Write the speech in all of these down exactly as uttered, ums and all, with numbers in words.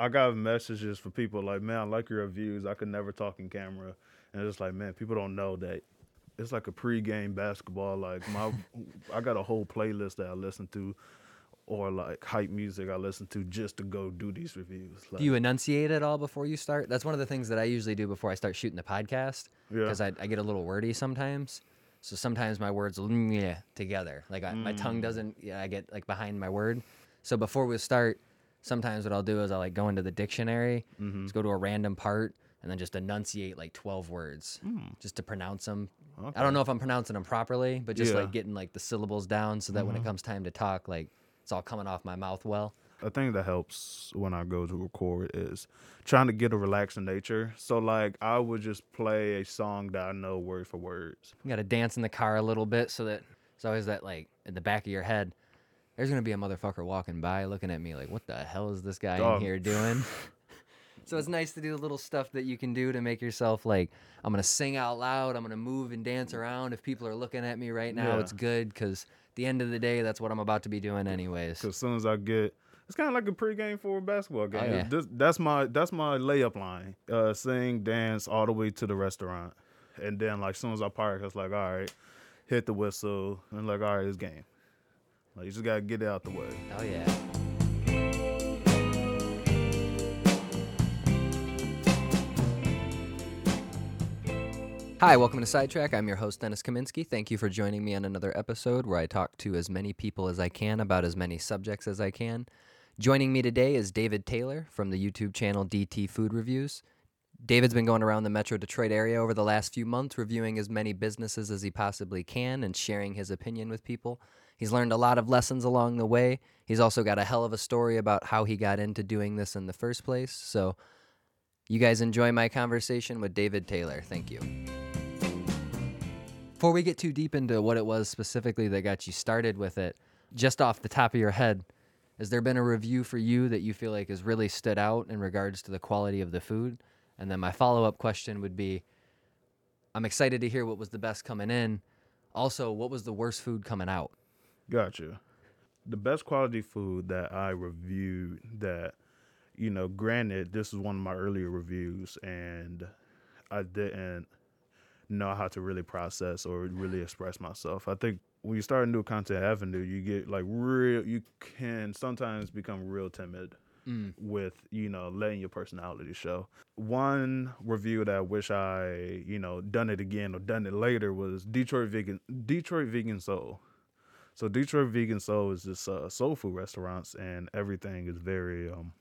I got messages from people like, man, I like your reviews. I could never talk in camera. And it's like, man, people don't know that it's like a pregame basketball. Like my, I got a whole playlist that I listen to, or like hype music I listen to just to go do these reviews. Like, do you enunciate at all before you start? That's one of the things that I usually do before I start shooting the podcast, because yeah. I, I get a little wordy sometimes. So sometimes my words together. Like I, mm. my tongue doesn't, yeah, I get like behind my word. So before we start, sometimes what I'll do is I'll like go into the dictionary, mm-hmm. just go to a random part, and then just enunciate like twelve words mm. just to pronounce them. Okay. I don't know if I'm pronouncing them properly, but just yeah. like getting like the syllables down so that mm-hmm. when it comes time to talk, like it's all coming off my mouth well. A thing that helps when I go to record is trying to get a relaxing nature. So, like, I would just play a song that I know word for words. You got to dance in the car a little bit so that it's always that, like, in the back of your head, there's going to be a motherfucker walking by looking at me like, what the hell is this guy Dog. in here doing? So it's nice to do the little stuff that you can do to make yourself, like, I'm going to sing out loud. I'm going to move and dance around. If people are looking at me right now, yeah. it's good, because at the end of the day, that's what I'm about to be doing anyways. Because as soon as I get... It's kind of like a pregame for a basketball game. Oh, yeah. this, that's my that's my layup line. Uh, sing, dance, all the way to the restaurant, and then like as soon as I park, it's like, all right, hit the whistle, and like, all right, it's game. Like you just gotta get it out the way. Oh yeah. Hi, welcome to Sidetrack. I'm your host, Dennis Kaminsky. Thank you for joining me on another episode where I talk to as many people as I can about as many subjects as I can. Joining me today is David Taylor from the YouTube channel D T Food Reviews. David's been going around the Metro Detroit area over the last few months, reviewing as many businesses as he possibly can and sharing his opinion with people. He's learned a lot of lessons along the way. He's also got a hell of a story about how he got into doing this in the first place. So you guys enjoy my conversation with David Taylor. Thank you. Before we get too deep into what it was specifically that got you started with it, just off the top of your head, has there been a review for you that you feel like has really stood out in regards to the quality of the food? And then my follow-up question would be, I'm excited to hear what was the best coming in. Also, what was the worst food coming out? Gotcha. The best quality food that I reviewed that, you know, granted, this is one of my earlier reviews, and I didn't know how to really process or really express myself. I think when you start a new content avenue, you get like real, you can sometimes become real timid mm. with, you know, letting your personality show. One review that I wish I, you know, done it again or done it later was Detroit Vegan, Detroit Vegan Soul. So Detroit Vegan Soul is just uh, soul food restaurants, and everything is very, um,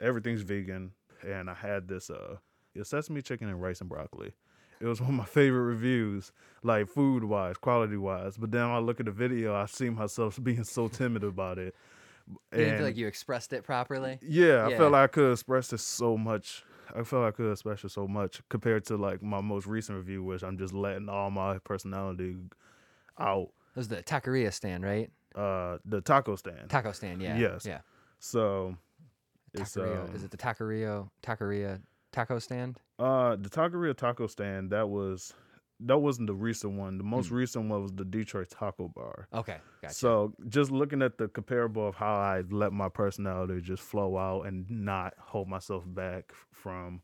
everything's vegan. And I had this uh, sesame chicken and rice and broccoli. It was one of my favorite reviews, like food-wise, quality-wise. But then when I look at the video, I see myself being so timid about it. And you didn't feel like you expressed it properly? Yeah, yeah. I felt like I could express it so much. I felt like I could express it so much compared to, like, my most recent review, which I'm just letting all my personality out. It was the Taqueria stand, right? Uh, the taco stand. Taco stand, yeah. Yes. Yeah. So, Taqueria. It's, um, is it the Taqueria, Taqueria Taco Stand? Uh, the Taqueria Taco Stand, that was, that wasn't the recent one. The most mm. recent one was the Detroit Taco Bar. Okay, gotcha. So just looking at the comparable of how I let my personality just flow out and not hold myself back from,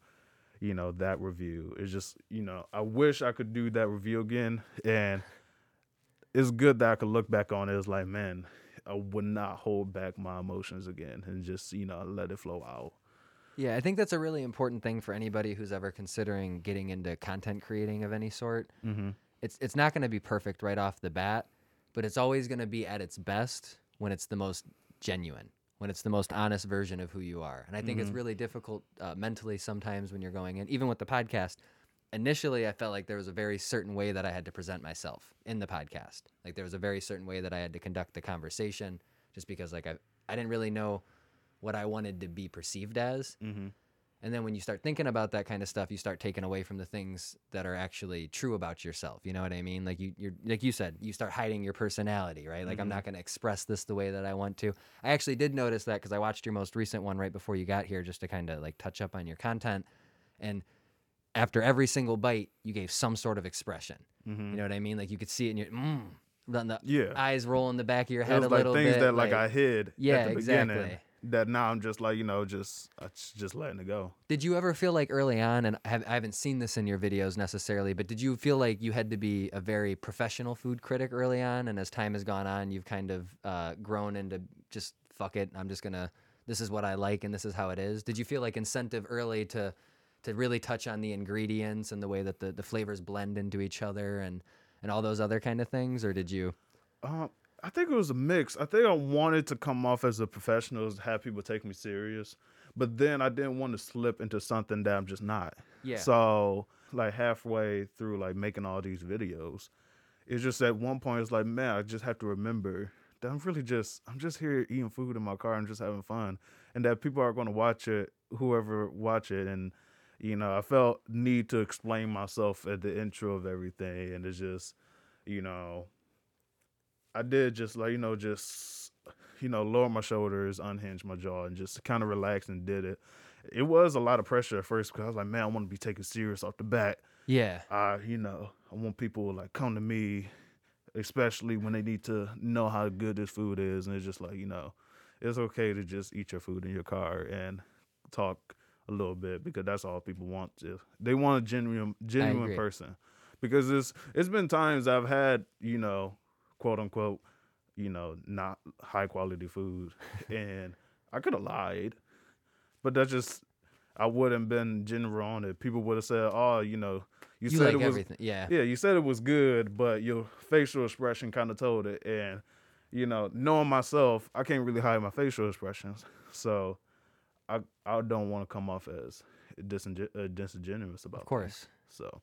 you know, that review. It's just, you know, I wish I could do that review again. And it's good that I could look back on it. It's like, man, I would not hold back my emotions again and just, you know, let it flow out. Yeah, I think that's a really important thing for anybody who's ever considering getting into content creating of any sort. Mm-hmm. It's it's not going to be perfect right off the bat, but it's always going to be at its best when it's the most genuine, when it's the most honest version of who you are. And I think mm-hmm. it's really difficult uh, mentally sometimes when you're going in. Even with the podcast, initially I felt like there was a very certain way that I had to present myself in the podcast. Like there was a very certain way that I had to conduct the conversation, just because like I I didn't really know what I wanted to be perceived as. Mm-hmm. And then when you start thinking about that kind of stuff, you start taking away from the things that are actually true about yourself. You know what I mean? Like you you're like you said, you start hiding your personality, right? Like mm-hmm. I'm not going to express this the way that I want to. I actually did notice that because I watched your most recent one right before you got here just to kind of like touch up on your content. And after every single bite, you gave some sort of expression. Mm-hmm. You know what I mean? Like you could see it in your... Mm, the yeah. eyes roll in the back of your head a like little bit. It was like things that like, like I hid yeah, at the exactly. beginning. that now I'm just like, you know, just just letting it go. Did you ever feel like early on, and I haven't seen this in your videos necessarily, but did you feel like you had to be a very professional food critic early on, and as time has gone on, you've kind of uh, grown into just fuck it, I'm just gonna, this is what I like and this is how it is? Did you feel like incentive early to to really touch on the ingredients and the way that the, the flavors blend into each other and, and all those other kind of things, or did you? Uh, I think it was a mix. I think I wanted to come off as a professional, have people take me serious, but then I didn't want to slip into something that I'm just not. Yeah. So like halfway through like making all these videos, it's just at one point it's like, man, I just have to remember that I'm really just, I'm just here eating food in my car and just having fun, and that people are going to watch it, whoever watch it. And, you know, I felt need to explain myself at the intro of everything. And it's just, you know, I did just like, you know, just, you know, lower my shoulders, unhinge my jaw, and just kind of relax and did it. It was a lot of pressure at first because I was like, man, I want to be taken serious off the bat. Yeah. I, you know, I want people like come to me, especially when they need to know how good this food is. And it's just like, you know, it's okay to just eat your food in your car and talk a little bit, because that's all people want to. They want a genuine, genuine person, because it's it's been times I've had, you know, quote unquote, you know, not high quality food. And I could have lied, but that's just, I wouldn't been general on it. People would have said, oh, you know, you, you said like it was everything. Yeah. Yeah. You said it was good, but your facial expression kind of told it. And, you know, knowing myself, I can't really hide my facial expressions. So I I don't want to come off as disingen- uh, disingenuous about it. Of course. Things. So.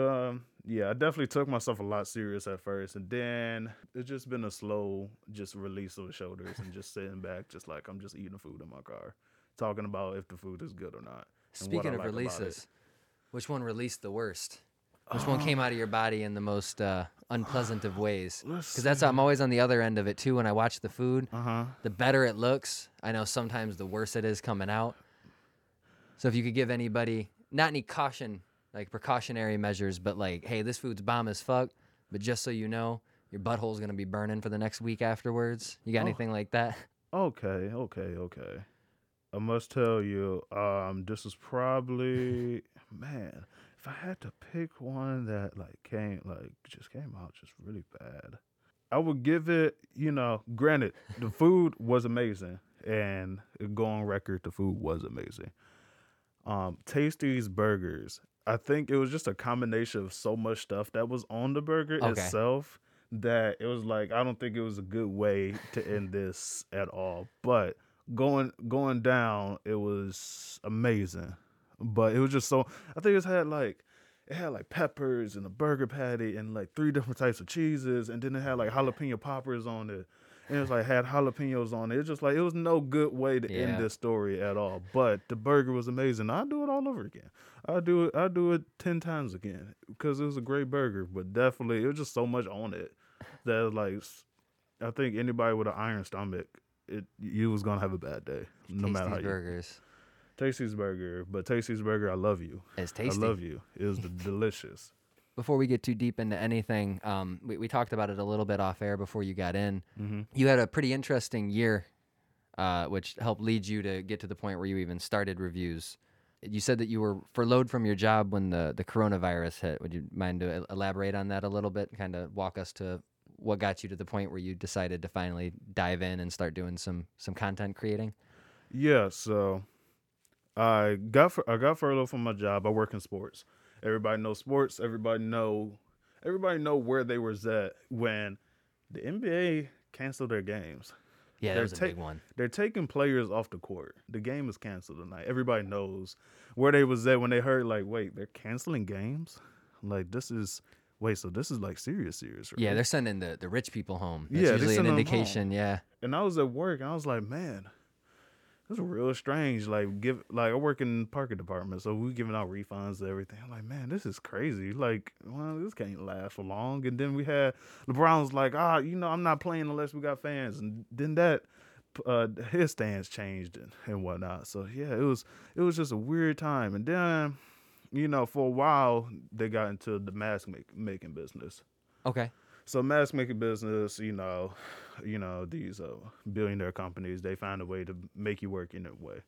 Um, yeah, I definitely took myself a lot serious at first, and then it's just been a slow just release of the shoulders and just sitting back, just like I'm just eating food in my car, talking about if the food is good or not. Speaking of like releases, which one released the worst? Which uh, one came out of your body in the most uh, unpleasant of ways? Because that's how I'm always on the other end of it too when I watch the food. Uh-huh. The better it looks, I know sometimes the worse it is coming out. So if you could give anybody, not any caution, like precautionary measures, but like, hey, this food's bomb as fuck, but just so you know, your butthole's gonna be burning for the next week afterwards. You got oh. anything like that? Okay, okay, okay. I must tell you, um, this is probably, man, if I had to pick one that like came, like just came out just really bad, I would give it, you know, granted, the food was amazing, and go on record, the food was amazing. Um, Tasty's Burgers. I think it was just a combination of so much stuff that was on the burger okay. itself that it was like, I don't think it was a good way to end this at all. But going going down, it was amazing. But it was just so, I think it had like, it had like peppers and a burger patty and like three different types of cheeses. And then it had like jalapeno poppers on it. And it was like, had jalapenos on it. It was just like, it was no good way to yeah. end this story at all. But the burger was amazing. I'd do it all over again. I'd do it, I'd do it ten times again because it was a great burger. But definitely, it was just so much on it that, like, I think anybody with an iron stomach, it you was going to have a bad day. No Tasty's matter how burgers. you. Tasty's Burger. But Tasty's Burger, I love you. It's tasty. I love you. It was delicious. Before we get too deep into anything, um, we, we talked about it a little bit off air before you got in. Mm-hmm. You had a pretty interesting year, uh, which helped lead you to get to the point where you even started reviews. You said that you were furloughed from your job when the, the coronavirus hit. Would you mind to elaborate on that a little bit, kind of walk us to what got you to the point where you decided to finally dive in and start doing some some content creating? Yeah, so I got fur- I got furloughed from my job. I work in sports. Everybody knows sports. Everybody know everybody know where they was at when the N B A canceled their games. Yeah, that was a ta- big one. They're taking players off the court. The game is canceled tonight. Everybody knows where they was at when they heard, like, wait, they're canceling games? Like, this is, wait, so this is, like, serious, serious, right? Yeah, they're sending the, the rich people home. That's yeah, usually an indication, yeah. And I was at work, and I was like, man, this is real strange. Like, give like I work in the parking department, so we giving out refunds and everything. I'm like, man, this is crazy. Like, well, this can't last for long. And then we had LeBron was like, ah, you know, I'm not playing unless we got fans. And then that uh, his stance changed and, and whatnot. So yeah, it was it was just a weird time. And then, you know, for a while they got into the mask make, making business. Okay. So matchmaking business, you know, you know, these uh, billionaire companies, they find a way to make you work in their way.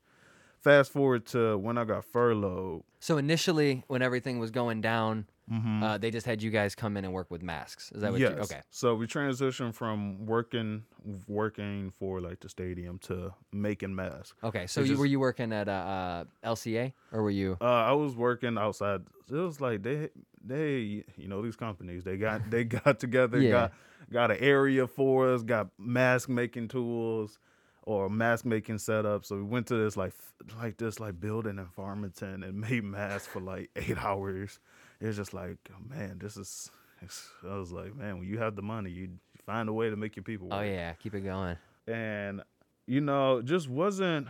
Fast forward to when I got furloughed. So initially, when everything was going down, mm-hmm. uh, they just had you guys come in and work with masks. Is that what? Yes. You, okay. So we transitioned from working working for like the stadium to making masks. Okay. So you, just, were you working at uh, uh, L C A or were you? Uh, I was working outside. It was like they they you know these companies they got they got together yeah. got got an area for us, got mask making tools. Or mask making setup. So we went to this like like this like building in Farmington and made masks for like eight hours. It was just like, man, this is. I was like, man, when you have the money, you find a way to make your people work. Oh yeah, keep it going. And you know, just wasn't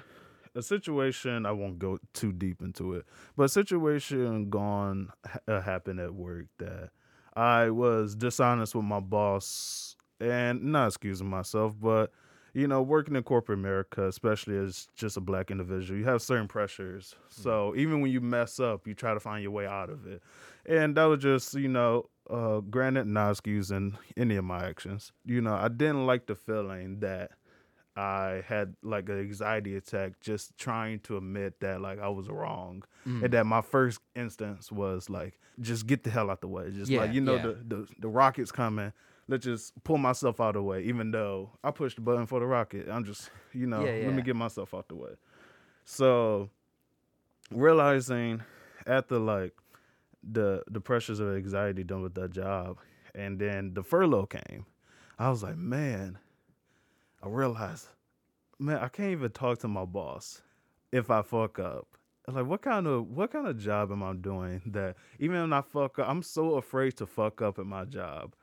a situation. I won't go too deep into it, but a situation gone uh, happened at work that I was dishonest with my boss and not excusing myself, but. You know, working in corporate America, especially as just a black individual, you have certain pressures. So even when you mess up, you try to find your way out of it. And that was just, you know, uh, granted, not excusing any of my actions. You know, I didn't like the feeling that I had like an anxiety attack just trying to admit that like I was wrong mm. and that my first instance was like, just get the hell out the way. Just yeah, like, you know, yeah. the, the, the rocket's coming. Let's just pull myself out of the way, even though I pushed the button for the rocket. I'm just, you know, yeah, yeah. let me get myself out the way. So realizing after like the the pressures of anxiety done with that job, and then the furlough came, I was like, man, I realized, man, I can't even talk to my boss if I fuck up. Like, what kind of what kind of job am I doing that even when I fuck up, I'm so afraid to fuck up at my job.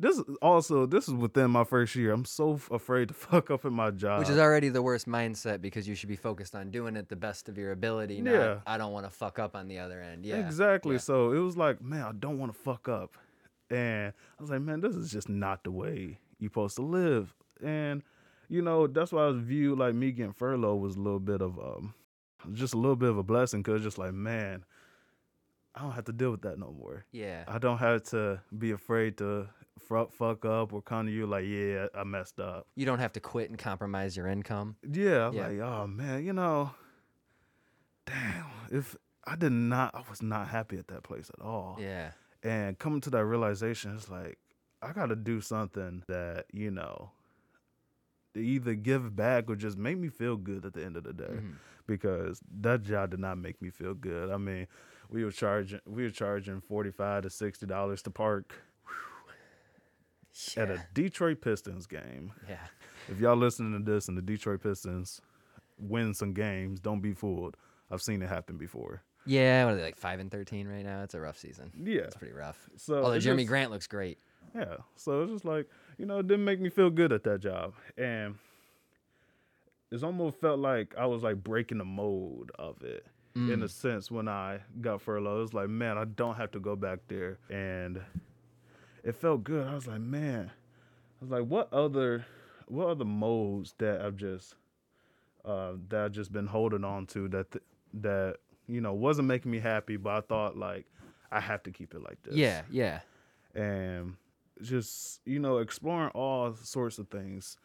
This is also, this is within my first year. I'm so f- afraid to fuck up in my job. Which is already the worst mindset because you should be focused on doing it the best of your ability. Not, yeah. I don't want to fuck up on the other end. Yeah. Exactly. Yeah. So it was like, man, I don't want to fuck up. And I was like, man, this is just not the way you're supposed to live. And, you know, that's why I was viewed like me getting furloughed was a little bit of, um, just a little bit of a blessing because just like, man, I don't have to deal with that no more. Yeah. I don't have to be afraid to fuck up or come to you like, yeah, I messed up. You don't have to quit and compromise your income. Yeah, yeah. Like, oh man, you know, damn, if I did not, I was not happy at that place at all. Yeah. And coming to that realization, it's like, I got to do something that, you know, either give back or just make me feel good at the end of the day mm-hmm. because that job did not make me feel good. I mean, we were charging, we were charging forty-five to sixty dollars to park. Yeah. At a Detroit Pistons game. Yeah. If y'all listening to this and the Detroit Pistons win some games, don't be fooled. I've seen it happen before. Yeah, what are they, like five and thirteen right now? It's a rough season. Yeah. It's pretty rough. So although Jeremy just, Grant looks great. Yeah. So it's just like, you know, it didn't make me feel good at that job. And it's almost felt like I was like breaking the mold of it. Mm. In a sense, when I got furloughed, it was like, man, I don't have to go back there and... It felt good. I was like, man, I was like, what other, what other molds that I've just, uh, that I've just been holding on to that, th- that, you know, wasn't making me happy, but I thought like, I have to keep it like this. Yeah. Yeah. And just, you know, exploring all sorts of things,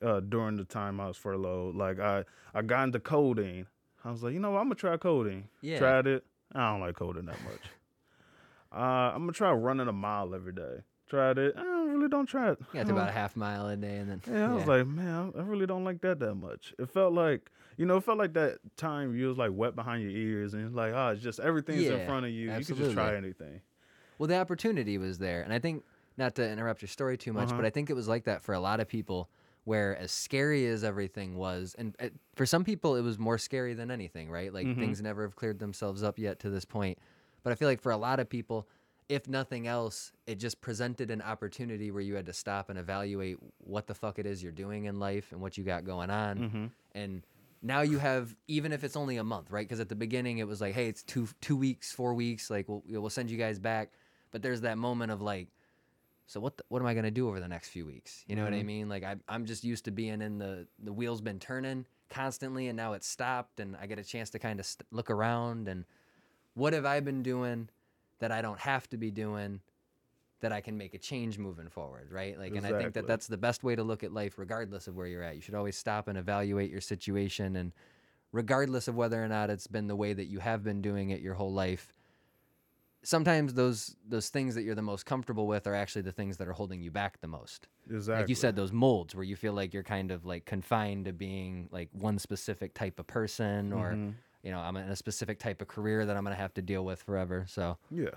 uh, during the time I was furloughed. Like I, I got into coding. I was like, you know what? I'm gonna try coding. Yeah. Tried it. I don't like coding that much. Uh, I'm going to try running a mile every day. Tried it. I really don't try it. You got to about a half mile a day. and then Yeah, I yeah. was like, man, I really don't like that that much. It felt like, you know, it felt like that time you was like wet behind your ears and like, ah, oh, it's just everything's yeah, in front of you. Absolutely. You can just try anything. Well, the opportunity was there. And I think, not to interrupt your story too much, uh-huh. but I think it was like that for a lot of people where as scary as everything was, and it, for some people it was more scary than anything, right? Like mm-hmm. things never have cleared themselves up yet to this point. But I feel like for a lot of people, if nothing else, it just presented an opportunity where you had to stop and evaluate what the fuck it is you're doing in life and what you got going on. Mm-hmm. And now you have, even if it's only a month, right? Because at the beginning it was like, hey, it's two two weeks, four weeks. Like we'll we'll send you guys back. But there's that moment of like, so what the, what am I gonna do over the next few weeks? You know mm-hmm. what I mean? Like I, I'm just used to being in the the wheel's been turning constantly, and now it's stopped, and I get a chance to kind of st- look around and. What have I been doing that I don't have to be doing that I can make a change moving forward, right? Like, exactly. And I think that that's the best way to look at life, regardless of where you're at. You should always stop and evaluate your situation, and regardless of whether or not it's been the way that you have been doing it your whole life, sometimes those those things that you're the most comfortable with are actually the things that are holding you back the most. Exactly. Like you said, those molds where you feel like you're kind of like confined to being like one specific type of person, or mm-hmm. you know, I'm in a specific type of career that I'm gonna have to deal with forever. So yeah.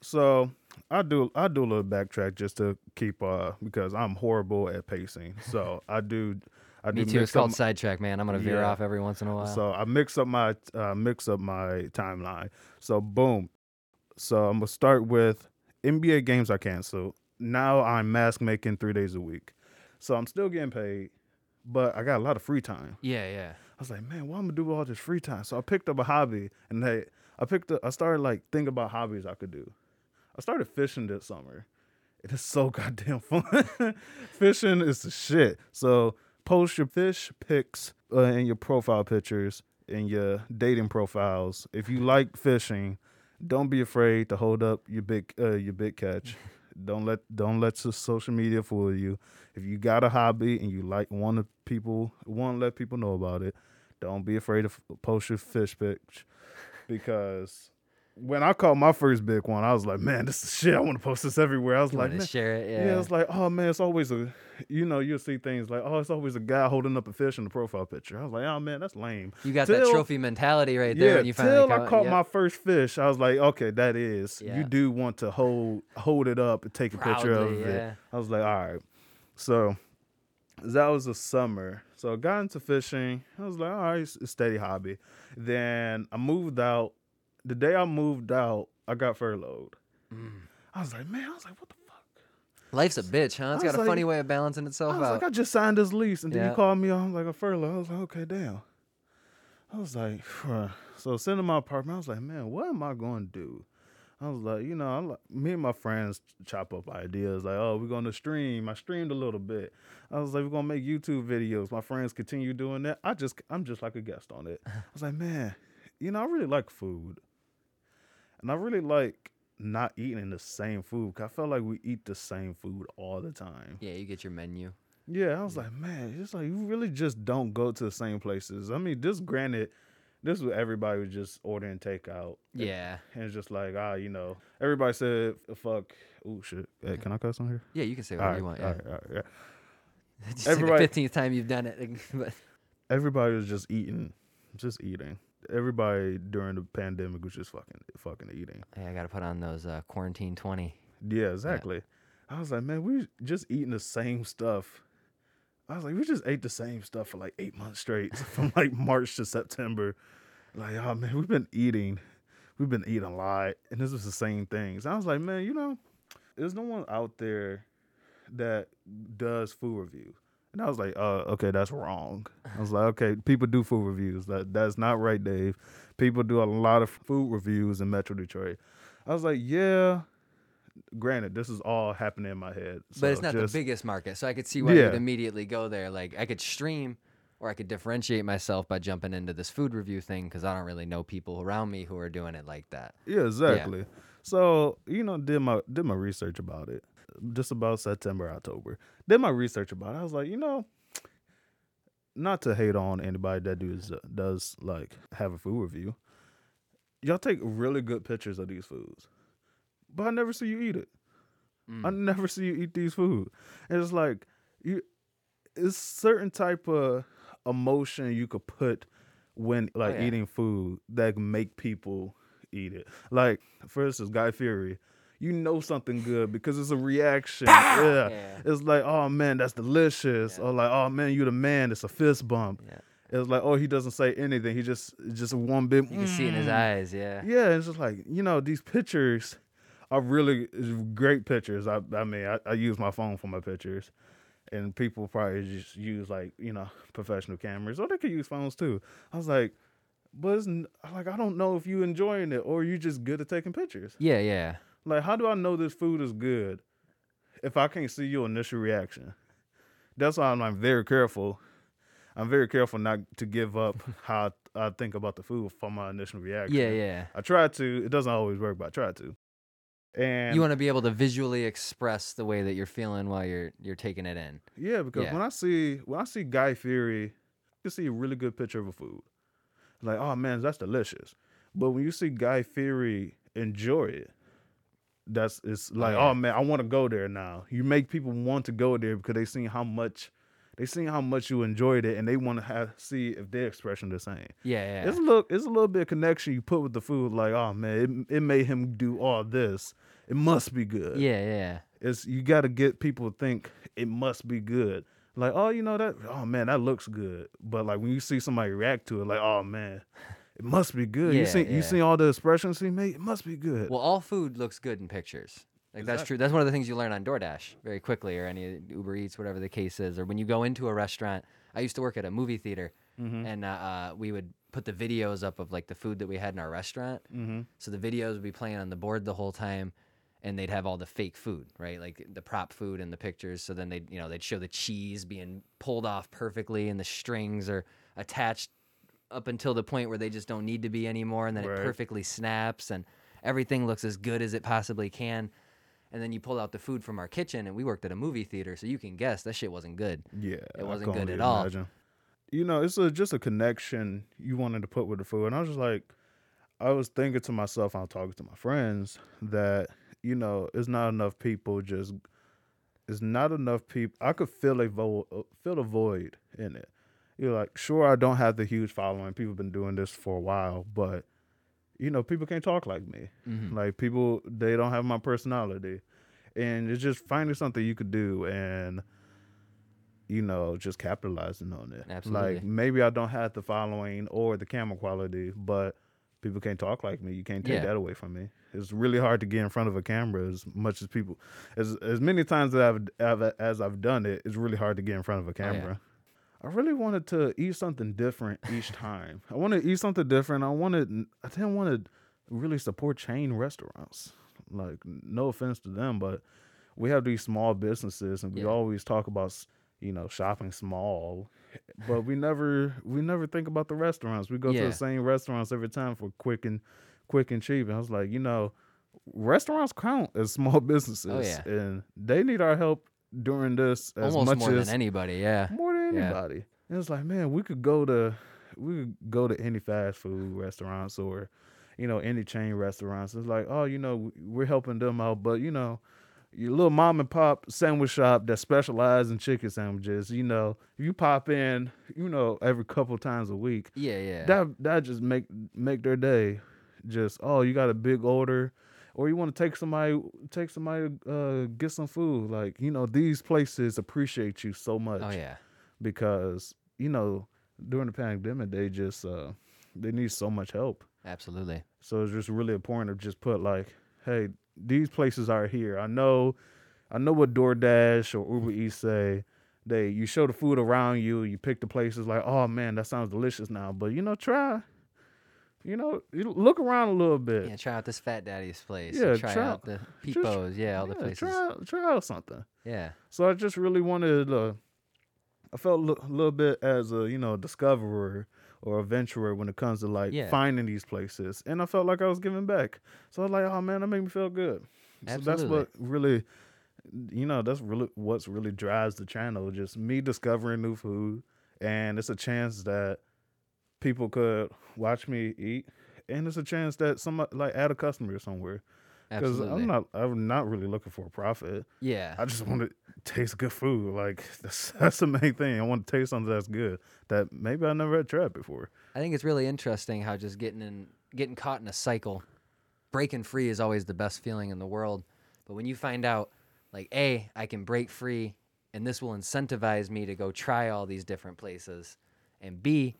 So I do I do a little backtrack just to keep uh because I'm horrible at pacing. So I do I do. Me too. It's called Sidetrack, man. I'm gonna veer yeah. off every once in a while. So I mix up my uh, mix up my timeline. So boom. So I'm gonna start with N B A games I canceled. Now I'm mask making three days a week. So I'm still getting paid, but I got a lot of free time. Yeah, yeah. I was like, man, what am I gonna do with all this free time? So I picked up a hobby, and hey, I picked up I started like thinking about hobbies I could do. I started fishing this summer. It is so goddamn fun. Fishing is the shit. So post your fish pics uh, in your profile pictures, in your dating profiles. If you like fishing, don't be afraid to hold up your big uh, your big catch. Don't let don't let social media fool you. If you got a hobby and you like want to people want to let people know about it, don't be afraid to post your fish pics, because when I caught my first big one, I was like, man, this is shit. I want to post this everywhere. I was you like, man. Share it, yeah. yeah. I was like, oh, man, it's always a, you know, you'll see things like, oh, it's always a guy holding up a fish in the profile picture. I was like, oh, man, that's lame. You got till, that trophy mentality right there. Yeah, when you finally till caught, I caught yep. my first fish, I was like, okay, that is. Yeah. You do want to hold hold it up and take a Proudly, picture of yeah. it. I was like, all right. So that was the summer. So I got into fishing. I was like, all right, it's a steady hobby. Then I moved out. The day I moved out, I got furloughed. Mm. I was like, man, I was like, what the fuck? Life's a bitch, huh? It's got a like, funny way of balancing itself out. I was out. like, I just signed this lease, and yeah. then you called me on like a furlough. I was like, okay, damn. I was like, Phew. So sitting in my apartment, I was like, man, what am I going to do? I was like, you know, I'm like, me and my friends chop up ideas. Like, oh, we're going to stream. I streamed a little bit. I was like, we're going to make YouTube videos. My friends continue doing that. I just, I'm just like a guest on it. I was like, man, you know, I really like food. And I really like not eating the same food, because I felt like we eat the same food all the time. Yeah, you get your menu. Yeah, I was yeah. like, man, it's like you really just don't go to the same places. I mean, this granted, this was everybody was just ordering takeout. Yeah. And, and it's just like, ah, you know, everybody said, fuck, oh, shit. Hey, can I cuss on here? Yeah, you can say whatever right, you want. Yeah. All right, all right, yeah. It's everybody, like the fifteenth time you've done it. Everybody was just eating, just eating. Everybody during the pandemic was just fucking fucking eating. Hey, I got to put on those uh, quarantine twenty. Yeah, exactly. Yeah. I was like, man, we just eating the same stuff. I was like, we just ate the same stuff for like eight months straight, from like March to September. Like, oh, man, we've been eating. We've been eating a lot. And this was the same things. I was like, man, you know, there's no one out there that does food review. And I was like, uh, okay, that's wrong. I was like, okay, people do food reviews. That That's not right, Dave. People do a lot of food reviews in Metro Detroit. I was like, yeah. Granted, this is all happening in my head. So but it's not just the biggest market, so I could see why yeah. you'd immediately go there. Like, I could stream, or I could differentiate myself by jumping into this food review thing, because I don't really know people around me who are doing it like that. Yeah, exactly. Yeah. So, you know, did my did my research about it. Just about September, October. Did my research about it. I was like, you know, not to hate on anybody that does, does like, have a food review. Y'all take really good pictures of these foods. But I never see you eat it. Mm. I never see you eat these food. And it's like, you, it's certain type of emotion you could put when, like, oh, yeah. eating food that can make people eat it. Like, for instance, Guy Fieri. You know something good because it's a reaction. Yeah. yeah. It's like, oh, man, that's delicious. Yeah. Or like, oh, man, you the man. It's a fist bump. Yeah. It's like, oh, he doesn't say anything. He just just one bit. You can mm. see it in his eyes, yeah. Yeah, it's just like, you know, these pictures are really great pictures. I, I mean, I, I use my phone for my pictures. And people probably just use, like, you know, professional cameras. Or they could use phones, too. I was like, but it's, like, I don't know if you enjoying it or you just good at taking pictures. Yeah, yeah. Like, how do I know this food is good if I can't see your initial reaction? That's why I'm, I'm very careful. I'm very careful not to give up how I think about the food from my initial reaction. Yeah, yeah. I try to. It doesn't always work, but I try to. And you want to be able to visually express the way that you're feeling while you're you're taking it in. Yeah, because yeah. when I see when I see Guy Fieri, you can see a really good picture of a food. Like, oh man, that's delicious. But when you see Guy Fieri enjoy it, that's it's like, oh, yeah. oh man, I want to go there now. You make people want to go there because they seen how much they seen how much you enjoyed it, and they want to have see if their expression the same. Yeah, yeah. It's a little it's a little bit of connection you put with the food. Like, oh man, it, it made him do all this. It must be good. Yeah, yeah. It's you got to get people to think it must be good. Like, oh, you know that. Oh man, that looks good. But like when you see somebody react to it, like, oh man, it must be good. Yeah, you see, yeah. you see all the expressions he made. It must be good. Well, all food looks good in pictures. Like exactly. That's true. That's one of the things you learn on DoorDash very quickly, or any Uber Eats, whatever the case is, or when you go into a restaurant. I used to work at a movie theater, mm-hmm. and uh, uh, we would put the videos up of like the food that we had in our restaurant. Mm-hmm. So the videos would be playing on the board the whole time. And they'd have all the fake food, right? Like the prop food and the pictures. So then they'd, you know, they'd show the cheese being pulled off perfectly, and the strings are attached up until the point where they just don't need to be anymore. And then right. it perfectly snaps, and everything looks as good as it possibly can. And then you pull out the food from our kitchen, and we worked at a movie theater, so you can guess that shit wasn't good. Yeah, it wasn't good at all. You know, it's a, just a connection you wanted to put with the food. And I was just like, I was thinking to myself, I was talking to my friends that. You know, it's not enough people just, it's not enough people. I could fill a, vo- fill a void in it. You're like, sure, I don't have the huge following. People have been doing this for a while, but, you know, people can't talk like me. Mm-hmm. Like, people, they don't have my personality. And it's just finding something you could do and, you know, just capitalizing on it. Absolutely. Like, maybe I don't have the following or the camera quality, but people can't talk like me. You can't take yeah. that away from me. It's really hard to get in front of a camera as much as people, as as many times that I've, I've as I've done it. It's really hard to get in front of a camera. Oh, yeah. I really wanted to eat something different each time. I wanted to eat something different. I wanted. I didn't want to really support chain restaurants. Like, no offense to them, but we have these small businesses, and we yeah. always talk about, you know, shopping small. But we never we never think about the restaurants. We go yeah. to the same restaurants every time for quick and quick and cheap. And I was like, you know, restaurants count as small businesses, oh, yeah. and they need our help during this as almost much more as, than anybody. Yeah, more than yeah. anybody. And it's like, man, we could go to we could go to any fast food restaurants or, you know, any chain restaurants. It's like, oh, you know, we're helping them out, but you know. Your little mom and pop sandwich shop that specializes in chicken sandwiches, you know, you pop in, you know, every couple times a week. Yeah, yeah. That that just make make their day. Just, oh, you got a big order, or you want to take somebody take somebody uh, get some food. Like, you know, these places appreciate you so much. Oh yeah. Because, you know, during the pandemic, they just uh, they need so much help. Absolutely. So it's just really important to just put like, hey. These places are here. I know, I know what DoorDash or Uber Eats say. They you show the food around you. You pick the places like, oh man, that sounds delicious now. But you know, try, you know, look around a little bit. Yeah, try out this Fat Daddy's place. Yeah, try, try out the Peepo's. Yeah, all yeah, the places. Try, try out something. Yeah. So I just really wanted. Uh, I felt a l- little bit as a you know discoverer. Or adventurer when it comes to like yeah. finding these places, and I felt like I was giving back. So I was like, "Oh man, that made me feel good." Absolutely. So that's what really, you know, that's really what's really drives the channel. Just me discovering new food, and it's a chance that people could watch me eat, and it's a chance that somebody like add a customer somewhere. Because I'm not, I'm not really looking for a profit. Yeah, I just want to taste good food. Like that's, that's the main thing. I want to taste something that's good that maybe I never had tried before. I think it's really interesting how just getting in, getting caught in a cycle, breaking free is always the best feeling in the world. But when you find out, like, A, I can break free, and this will incentivize me to go try all these different places, and B.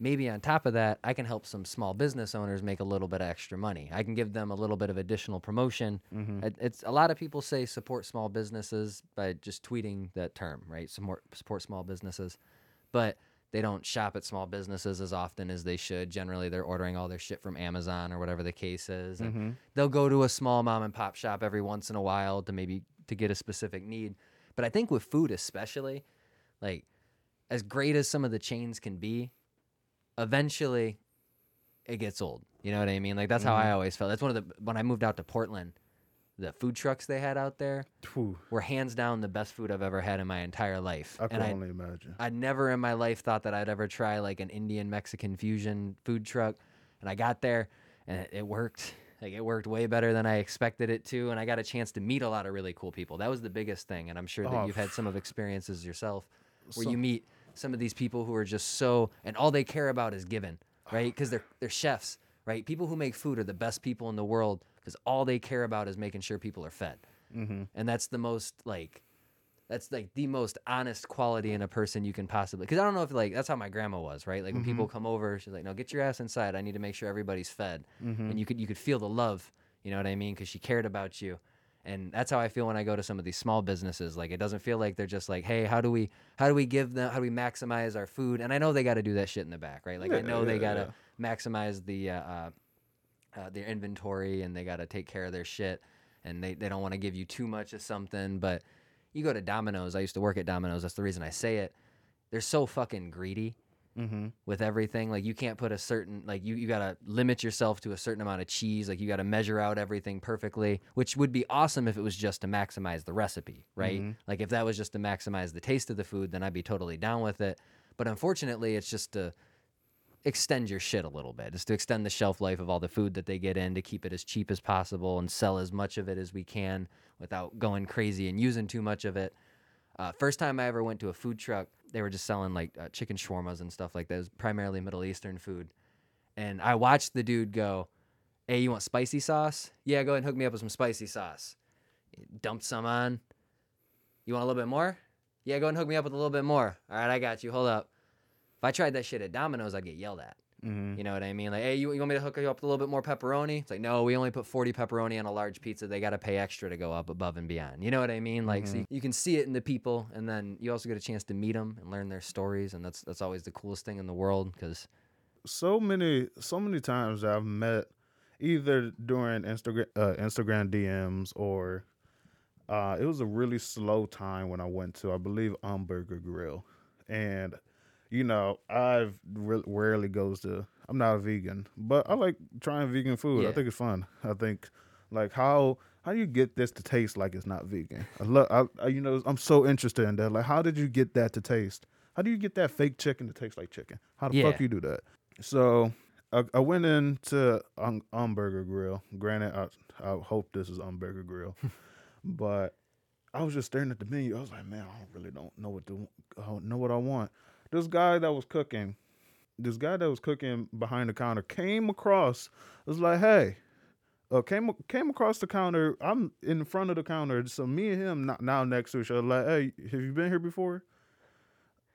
Maybe on top of that, I can help some small business owners make a little bit of extra money. I can give them a little bit of additional promotion. Mm-hmm. It's a lot of people say support small businesses by just tweeting that term, right? Support, support small businesses. But they don't shop at small businesses as often as they should. Generally, they're ordering all their shit from Amazon or whatever the case is. And mm-hmm. they'll go to a small mom and pop shop every once in a while to maybe to get a specific need. But I think with food especially, like as great as some of the chains can be, eventually it gets old. You know what I mean? Like that's mm-hmm. how I always felt. That's one of the, when I moved out to Portland, the food trucks they had out there Whew. were hands down the best food I've ever had in my entire life. I can and only I, imagine. I never in my life thought that I'd ever try like an Indian-Mexican fusion food truck. And I got there, and it, it worked. Like, it worked way better than I expected it to, and I got a chance to meet a lot of really cool people. That was the biggest thing, and I'm sure that oh, you've had some of experiences yourself where so, you meet some of these people who are just so, and all they care about is giving, right? Because they're they're chefs, right? People who make food are the best people in the world because all they care about is making sure people are fed. Mm-hmm. And that's the most, like, that's, like, the most honest quality in a person you can possibly, because I don't know if, like, that's how my grandma was, right? Like, when mm-hmm. people come over, she's like, no, get your ass inside. I need to make sure everybody's fed. Mm-hmm. And you could you could feel the love, you know what I mean? Because she cared about you. And that's how I feel when I go to some of these small businesses. Like, it doesn't feel like they're just like, hey, how do we how do we give them, how do we maximize our food? And I know they got to do that shit in the back, right? Like, yeah, I know yeah, they got to yeah. maximize the uh, uh, uh, their inventory, and they got to take care of their shit. And they, they don't want to give you too much of something. But you go to Domino's. I used to work at Domino's. That's the reason I say it. They're so fucking greedy mm-hmm. with everything. Like, you can't put a certain, like, you, you got to limit yourself to a certain amount of cheese. Like, you got to measure out everything perfectly, which would be awesome if it was just to maximize the recipe, right? Mm-hmm. Like, if that was just to maximize the taste of the food, then I'd be totally down with it. But unfortunately, it's just to extend your shit a little bit. It's to extend the shelf life of all the food that they get in, to keep it as cheap as possible and sell as much of it as we can without going crazy and using too much of it. Uh, first time I ever went to a food truck, they were just selling like uh, chicken shawarmas and stuff like that. It was primarily Middle Eastern food. And I watched the dude go, hey, you want spicy sauce? Yeah, go ahead and hook me up with some spicy sauce. Dumped some on. You want a little bit more? Yeah, go ahead and hook me up with a little bit more. All right, I got you. Hold up. If I tried that shit at Domino's, I'd get yelled at. Mm-hmm. You know what I mean? Like, hey, you, you want me to hook you up with a little bit more pepperoni? It's like, no, we only put forty pepperoni on a large pizza. They got to pay extra to go up above and beyond. You know what I mean? Like, mm-hmm. so you, you can see it in the people, and then you also get a chance to meet them and learn their stories, and that's that's always the coolest thing in the world. Because so many so many times I've met either during Instagram uh, Instagram D Ms or uh, it was a really slow time when I went to, I believe, Um Burger Grill, and you know, I re- rarely goes to, I'm not a vegan, but I like trying vegan food. Yeah. I think it's fun. I think, like, how how do you get this to taste like it's not vegan? I love, I, I, you know, I'm so interested in that. Like, how did you get that to taste? How do you get that fake chicken to taste like chicken? How the yeah. fuck you do that? So I, I went into um, um Burger Grill. Granted, I, I hope this is Um Burger Grill, but I was just staring at the menu. I was like, man, I don't really don't know what to, I don't know what I want. This guy that was cooking, this guy that was cooking behind the counter came across. It was like, hey, uh, came came across the counter. I'm in front of the counter. So me and him not, now next to each other. Like, hey, have you been here before?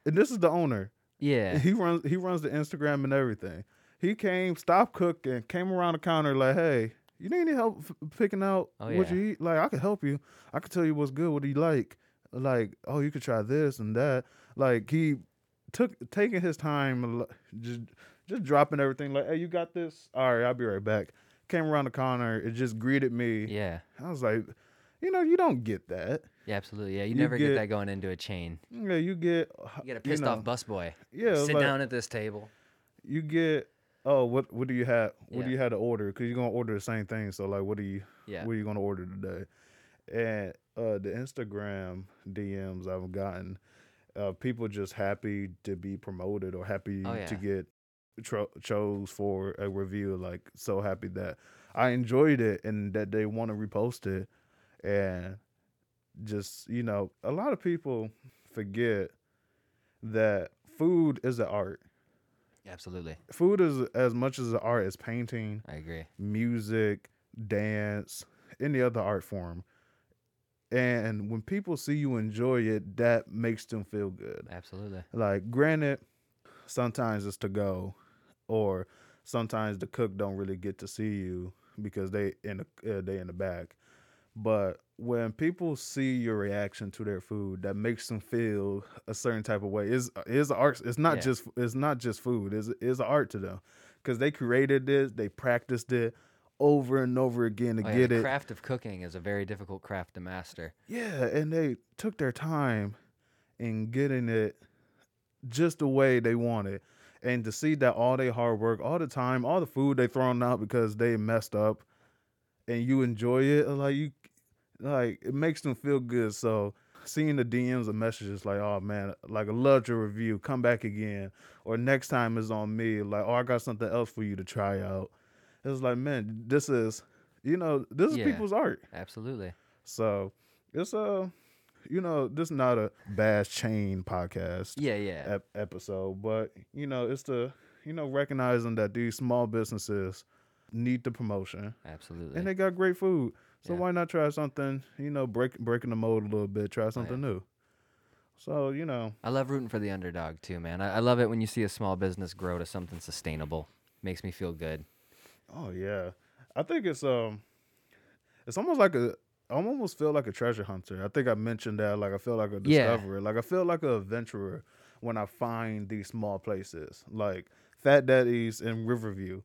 And this is the owner. Yeah. And he runs he runs the Instagram and everything. He came, stopped cooking, came around the counter like, hey, you need any help f- picking out oh, what yeah. you eat? Like, I can help you. I can tell you what's good. What do you like? Like, oh, you could try this and that. Like, he... Took taking his time, just just dropping everything. Like, hey, you got this? All right, I'll be right back. Came around the corner. It just greeted me. Yeah, I was like, you know, you don't get that. Yeah, absolutely. Yeah, you, you never get, get that going into a chain. Yeah, you get you get a pissed you know, off busboy. Yeah, sit like, down at this table. You get oh, what what do you have? What yeah. do you have to order? Because you're gonna order the same thing. So like, what do you yeah. what are you gonna order today? And uh, the Instagram D Ms I've gotten. Uh, people just happy to be promoted or happy oh, yeah. to get tro- chose for a review. Like, so happy that I enjoyed it and that they want to repost it. And just, you know, a lot of people forget that food is an art. Absolutely. Food is as much as an art as painting. I agree. Music, dance, any other art form. And when people see you enjoy it, that makes them feel good. Absolutely. Like, granted, sometimes it's to go, or sometimes the cook don't really get to see you because they in the uh, they in the back. But when people see your reaction to their food, that makes them feel a certain type of way. Is is art? It's not yeah. just it's not just food. Is is art to them because they created it, they practiced it. Over and over again to oh, yeah, get the it. The craft of cooking is a very difficult craft to master. Yeah, and they took their time in getting it just the way they wanted. And to see that all their hard work, all the time, all the food they thrown out because they messed up, and you enjoy it, like you like, it makes them feel good. So seeing the D Ms and messages like, oh man, like, I loved your review, come back again, or next time is on me, like, oh, I got something else for you to try out. It's like, man, this is, you know, this is yeah, people's art. Absolutely. So it's a, you know, this is not a Bash Chain podcast yeah, yeah. Ep- episode, but, you know, it's the, you know, recognizing that these small businesses need the promotion. Absolutely. And they got great food. So yeah. why not try something, you know, break, breaking the mold a little bit, try something oh, yeah. new. So, you know. I love rooting for the underdog too, man. I, I love it when you see a small business grow to something sustainable. Makes me feel good. Oh, yeah. I think it's um, it's almost like a, I almost feel like a treasure hunter. I think I mentioned that. Like, I feel like a discoverer. Yeah. Like, I feel like an adventurer when I find these small places. Like, Fat Daddy's in Riverview.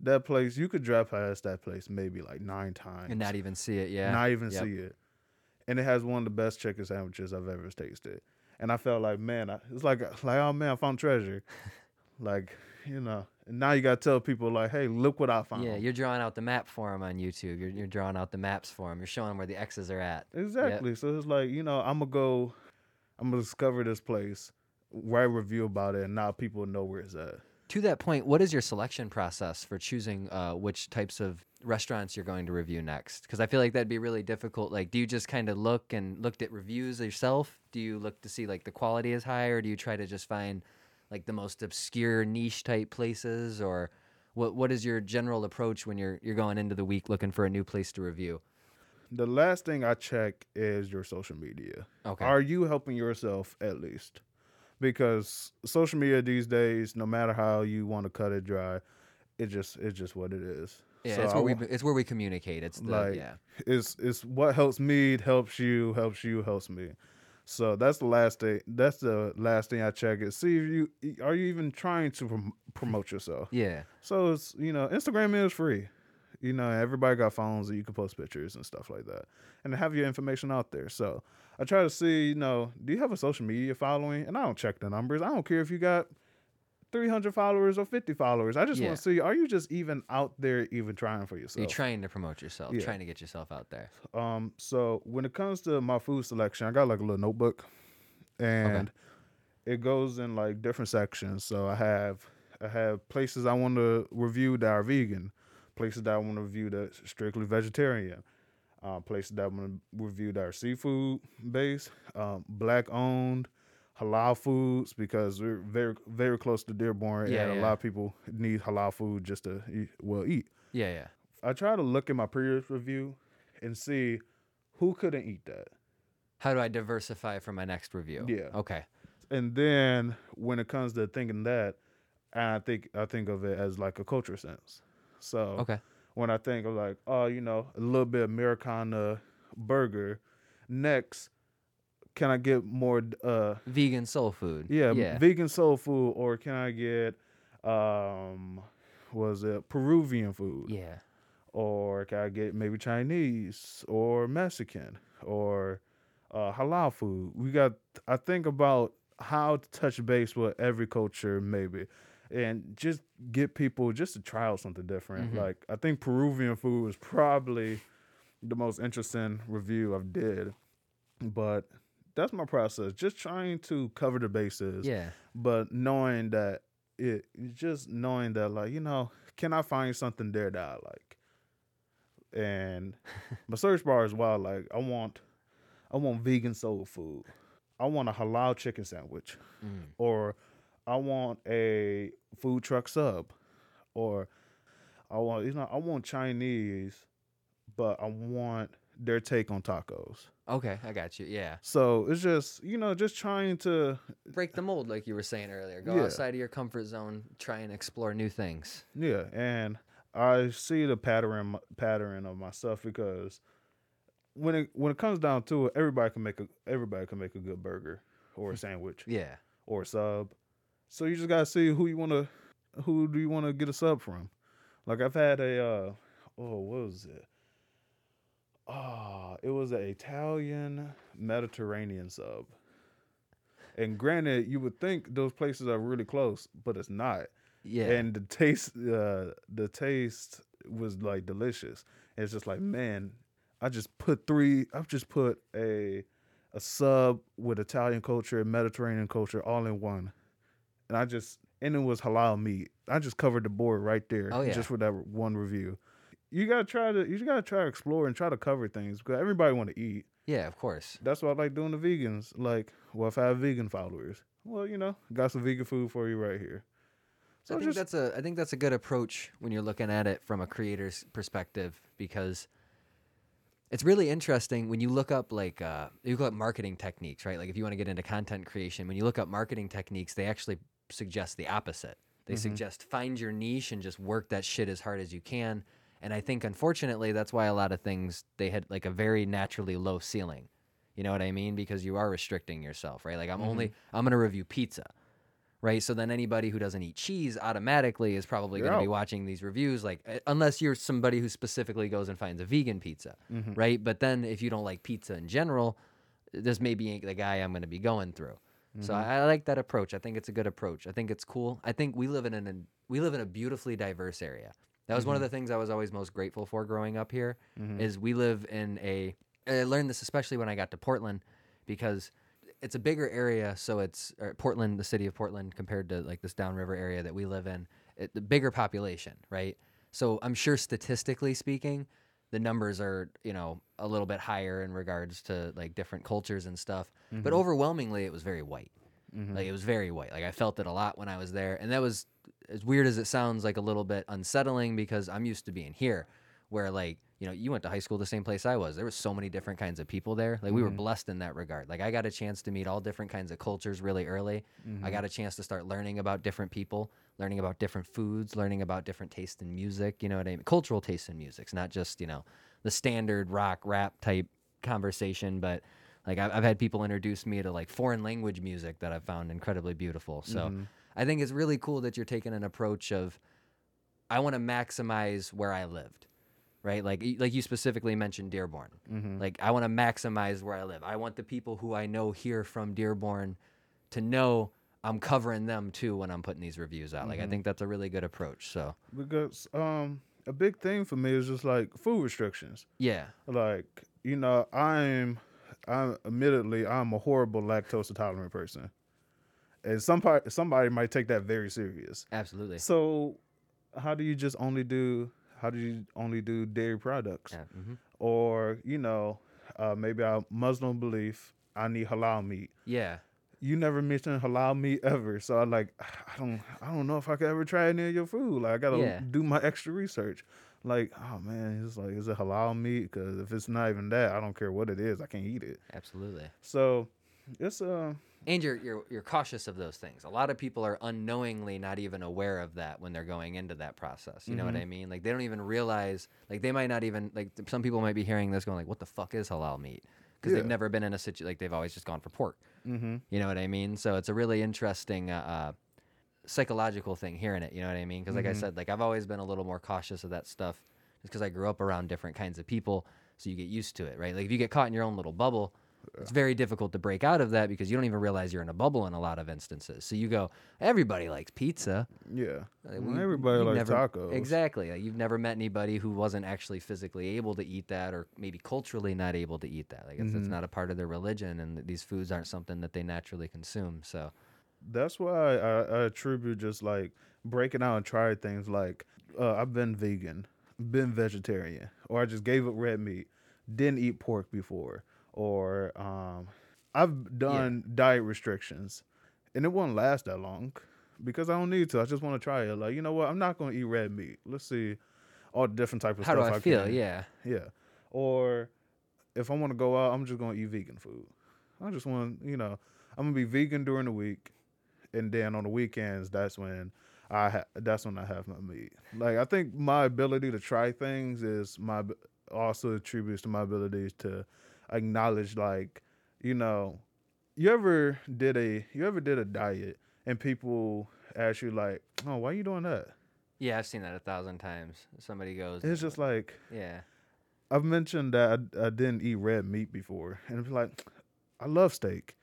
That place, you could drive past that place maybe like nine times. And not even see it, yeah. Not even yep. see it. And it has one of the best chicken sandwiches I've ever tasted. And I felt like, man, I, it's like, like, oh, man, I found treasure. Like, you know. And now you got to tell people, like, hey, look what I found. Yeah, you're drawing out the map for them on YouTube. You're, you're drawing out the maps for them. You're showing them where the X's are at. Exactly. Yep. So it's like, you know, I'm going to go, I'm going to discover this place, write a review about it, and now people know where it's at. To that point, what is your selection process for choosing uh, which types of restaurants you're going to review next? Because I feel like that'd be really difficult. Like, do you just kind of look and looked at reviews yourself? Do you look to see, like, the quality is high, or do you try to just find, like, the most obscure niche-type places? Or what? what is your general approach when you're you're going into the week looking for a new place to review? The last thing I check is your social media. Okay. Are you helping yourself at least? Because social media these days, no matter how you want to cut it dry, it just it's just what it is. Yeah, so it's where I, we it's where we communicate. It's the, like yeah. it's it's what helps me, it helps you, helps you, helps me. So that's the last thing. That's the last thing I check is see if you are you even trying to prom- promote yourself. Yeah. So it's you know Instagram is free. You know, everybody got phones that you can post pictures and stuff like that, and have your information out there. So I try to see, you know, do you have a social media following? And I don't check the numbers. I don't care if you got three hundred followers or fifty followers. I just yeah. want to see, are you just even out there even trying for yourself? You're trying to promote yourself, yeah. trying to get yourself out there. Um. So when it comes to my food selection, I got like a little notebook, and okay. it goes in like different sections. So I have I have places I want to review that are vegan. Places that I want to review that are strictly vegetarian, uh, places that I want to review that are seafood based, um, black owned, halal foods because we're very very close to Dearborn yeah, and yeah. a lot of people need halal food just to eat, well eat. Yeah, yeah. I try to look at my previous review and see who couldn't eat that. How do I diversify for my next review? Yeah. Okay. And then when it comes to thinking that, and I think I think of it as like a culture sense. So okay. when I think of like, oh, you know, a little bit of Americana burger. Next, can I get more uh, vegan soul food? Yeah, yeah, vegan soul food, or can I get um, was it Peruvian food? Yeah, or can I get maybe Chinese or Mexican or uh, halal food? We got. I think about how to touch base with every culture, maybe. And just get people just to try out something different. Mm-hmm. Like, I think Peruvian food was probably the most interesting review I've did. But that's my process. Just trying to cover the bases. Yeah. But knowing that it, just knowing that, like, you know, can I find something there that I like? And my search bar is wild. Like, I want, I want vegan soul food. I want a halal chicken sandwich. Mm. Or I want a food truck sub, or I want you know I want Chinese, but I want their take on tacos. Okay, I got you. Yeah. So it's just you know just trying to break the mold, like you were saying earlier. Go yeah. outside of your comfort zone, try and explore new things. Yeah, and I see the pattern pattern of myself because when it when it comes down to it, everybody can make a everybody can make a good burger or a sandwich. Yeah. Or a sub. So you just gotta see who you wanna, who do you wanna get a sub from? Like I've had a, uh, oh, what was it? Oh, it was an Italian Mediterranean sub. And granted, you would think those places are really close, but it's not. Yeah. And the taste, uh, the taste was like delicious. It's just like, man, I just put three. I've just put a a sub with Italian culture and Mediterranean culture all in one, and I just and it was halal meat. I just covered the board right there. Oh, yeah. Just for that one review. You gotta try to you gotta try to explore and try to cover things because everybody want to eat. Yeah, of course. That's why I like doing the vegans. Like, well, if I have vegan followers, well, you know, got some vegan food for you right here. So I think just, that's a I think that's a good approach when you're looking at it from a creator's perspective, because it's really interesting when you look up like uh, you look up marketing techniques, right? Like if you want to get into content creation, when you look up marketing techniques, they actually suggest the opposite. They mm-hmm. suggest find your niche and just work that shit as hard as you can. And I think, unfortunately, that's why a lot of things, they had like a very naturally low ceiling. You know what I mean? Because you are restricting yourself, right? Like I'm mm-hmm. only, I'm going to review pizza, right? So then anybody who doesn't eat cheese automatically is probably going to be watching these reviews, like unless you're somebody who specifically goes and finds a vegan pizza, mm-hmm. right? But then if you don't like pizza in general, this maybe ain't the guy I'm going to be going through. Mm-hmm. So I, I like that approach. I think it's a good approach. I think it's cool. I think we live in an, we live in a beautifully diverse area. That was mm-hmm. one of the things I was always most grateful for growing up here, mm-hmm. is we live in a, I learned this especially when I got to Portland, because it's a bigger area, so it's Portland, the city of Portland, compared to like this downriver area that we live in, it, the bigger population, right? So I'm sure statistically speaking, the numbers are, you know, a little bit higher in regards to like different cultures and stuff, mm-hmm. but overwhelmingly it was very white. Mm-hmm. Like it was very white. Like I felt it a lot when I was there, and that was, as weird as it sounds, like a little bit unsettling, because I'm used to being here where, like, you know, you went to high school the same place I was. There were so many different kinds of people there. Like, we mm-hmm. were blessed in that regard. Like, I got a chance to meet all different kinds of cultures really early. Mm-hmm. I got a chance to start learning about different people, learning about different foods, learning about different tastes in music, you know what I mean? Cultural tastes in music. It's not just, you know, the standard rock, rap type conversation, but... Like, I've had people introduce me to, like, foreign language music that I've found incredibly beautiful. So mm-hmm. I think it's really cool that you're taking an approach of, I want to maximize where I lived, right? Like, like you specifically mentioned Dearborn. Mm-hmm. Like, I want to maximize where I live. I want the people who I know here from Dearborn to know I'm covering them, too, when I'm putting these reviews out. Mm-hmm. Like, I think that's a really good approach, so. Because um, a big thing for me is just, like, food restrictions. Yeah. Like, you know, I'm... I'm admittedly I'm a horrible lactose intolerant person, and some part, somebody might take that very serious. Absolutely. So, how do you just only do how do you only do dairy products, yeah. mm-hmm. or you know, uh, maybe I Muslim belief I need halal meat. Yeah. You never mentioned halal meat ever, so I like I don't I don't know if I could ever try any of your food. Like I gotta yeah. do my extra research. Like, oh, man, it's like, is it halal meat? Because if it's not even that, I don't care what it is. I can't eat it. Absolutely. So it's... Uh, and you're, you're, you're cautious of those things. A lot of people are unknowingly not even aware of that when they're going into that process. You mm-hmm. know what I mean? Like, they don't even realize... Like, they might not even... Like, some people might be hearing this going, like, what the fuck is halal meat? Because yeah. they've never been in a situation... Like, they've always just gone for pork. Mm-hmm. You know what I mean? So it's a really interesting... Uh, uh, psychological thing hearing it, you know what I mean? Because like mm-hmm. I said, like I've always been a little more cautious of that stuff just because I grew up around different kinds of people, so you get used to it, right? Like if you get caught in your own little bubble, yeah. it's very difficult to break out of that because you don't even realize you're in a bubble in a lot of instances. So you go, everybody likes pizza. Yeah. Like, well, we, everybody likes never, tacos. Exactly. Like, you've never met anybody who wasn't actually physically able to eat that or maybe culturally not able to eat that. Like it's, mm-hmm. it's not a part of their religion, and these foods aren't something that they naturally consume, so... That's why I, I attribute just like breaking out and trying things like uh, I've been vegan, been vegetarian, or I just gave up red meat, didn't eat pork before, or um, I've done yeah. diet restrictions, and it won't last that long because I don't need to. I just want to try it. Like, you know what? I'm not going to eat red meat. Let's see all the different types of How stuff. How do I, I feel? Can. Yeah. Yeah. Or if I want to go out, I'm just going to eat vegan food. I just want, you know, I'm going to be vegan during the week. And then on the weekends, that's when I ha- that's when I have my meat. Like I think my ability to try things is my also attributes to my abilities to acknowledge. Like, you know, you ever did a you ever did a diet and people ask you like, oh, why are you doing that? Yeah, I've seen that a thousand times. Somebody goes, it's just like, yeah. I've mentioned that I, I didn't eat red meat before, and it's like, I love steak.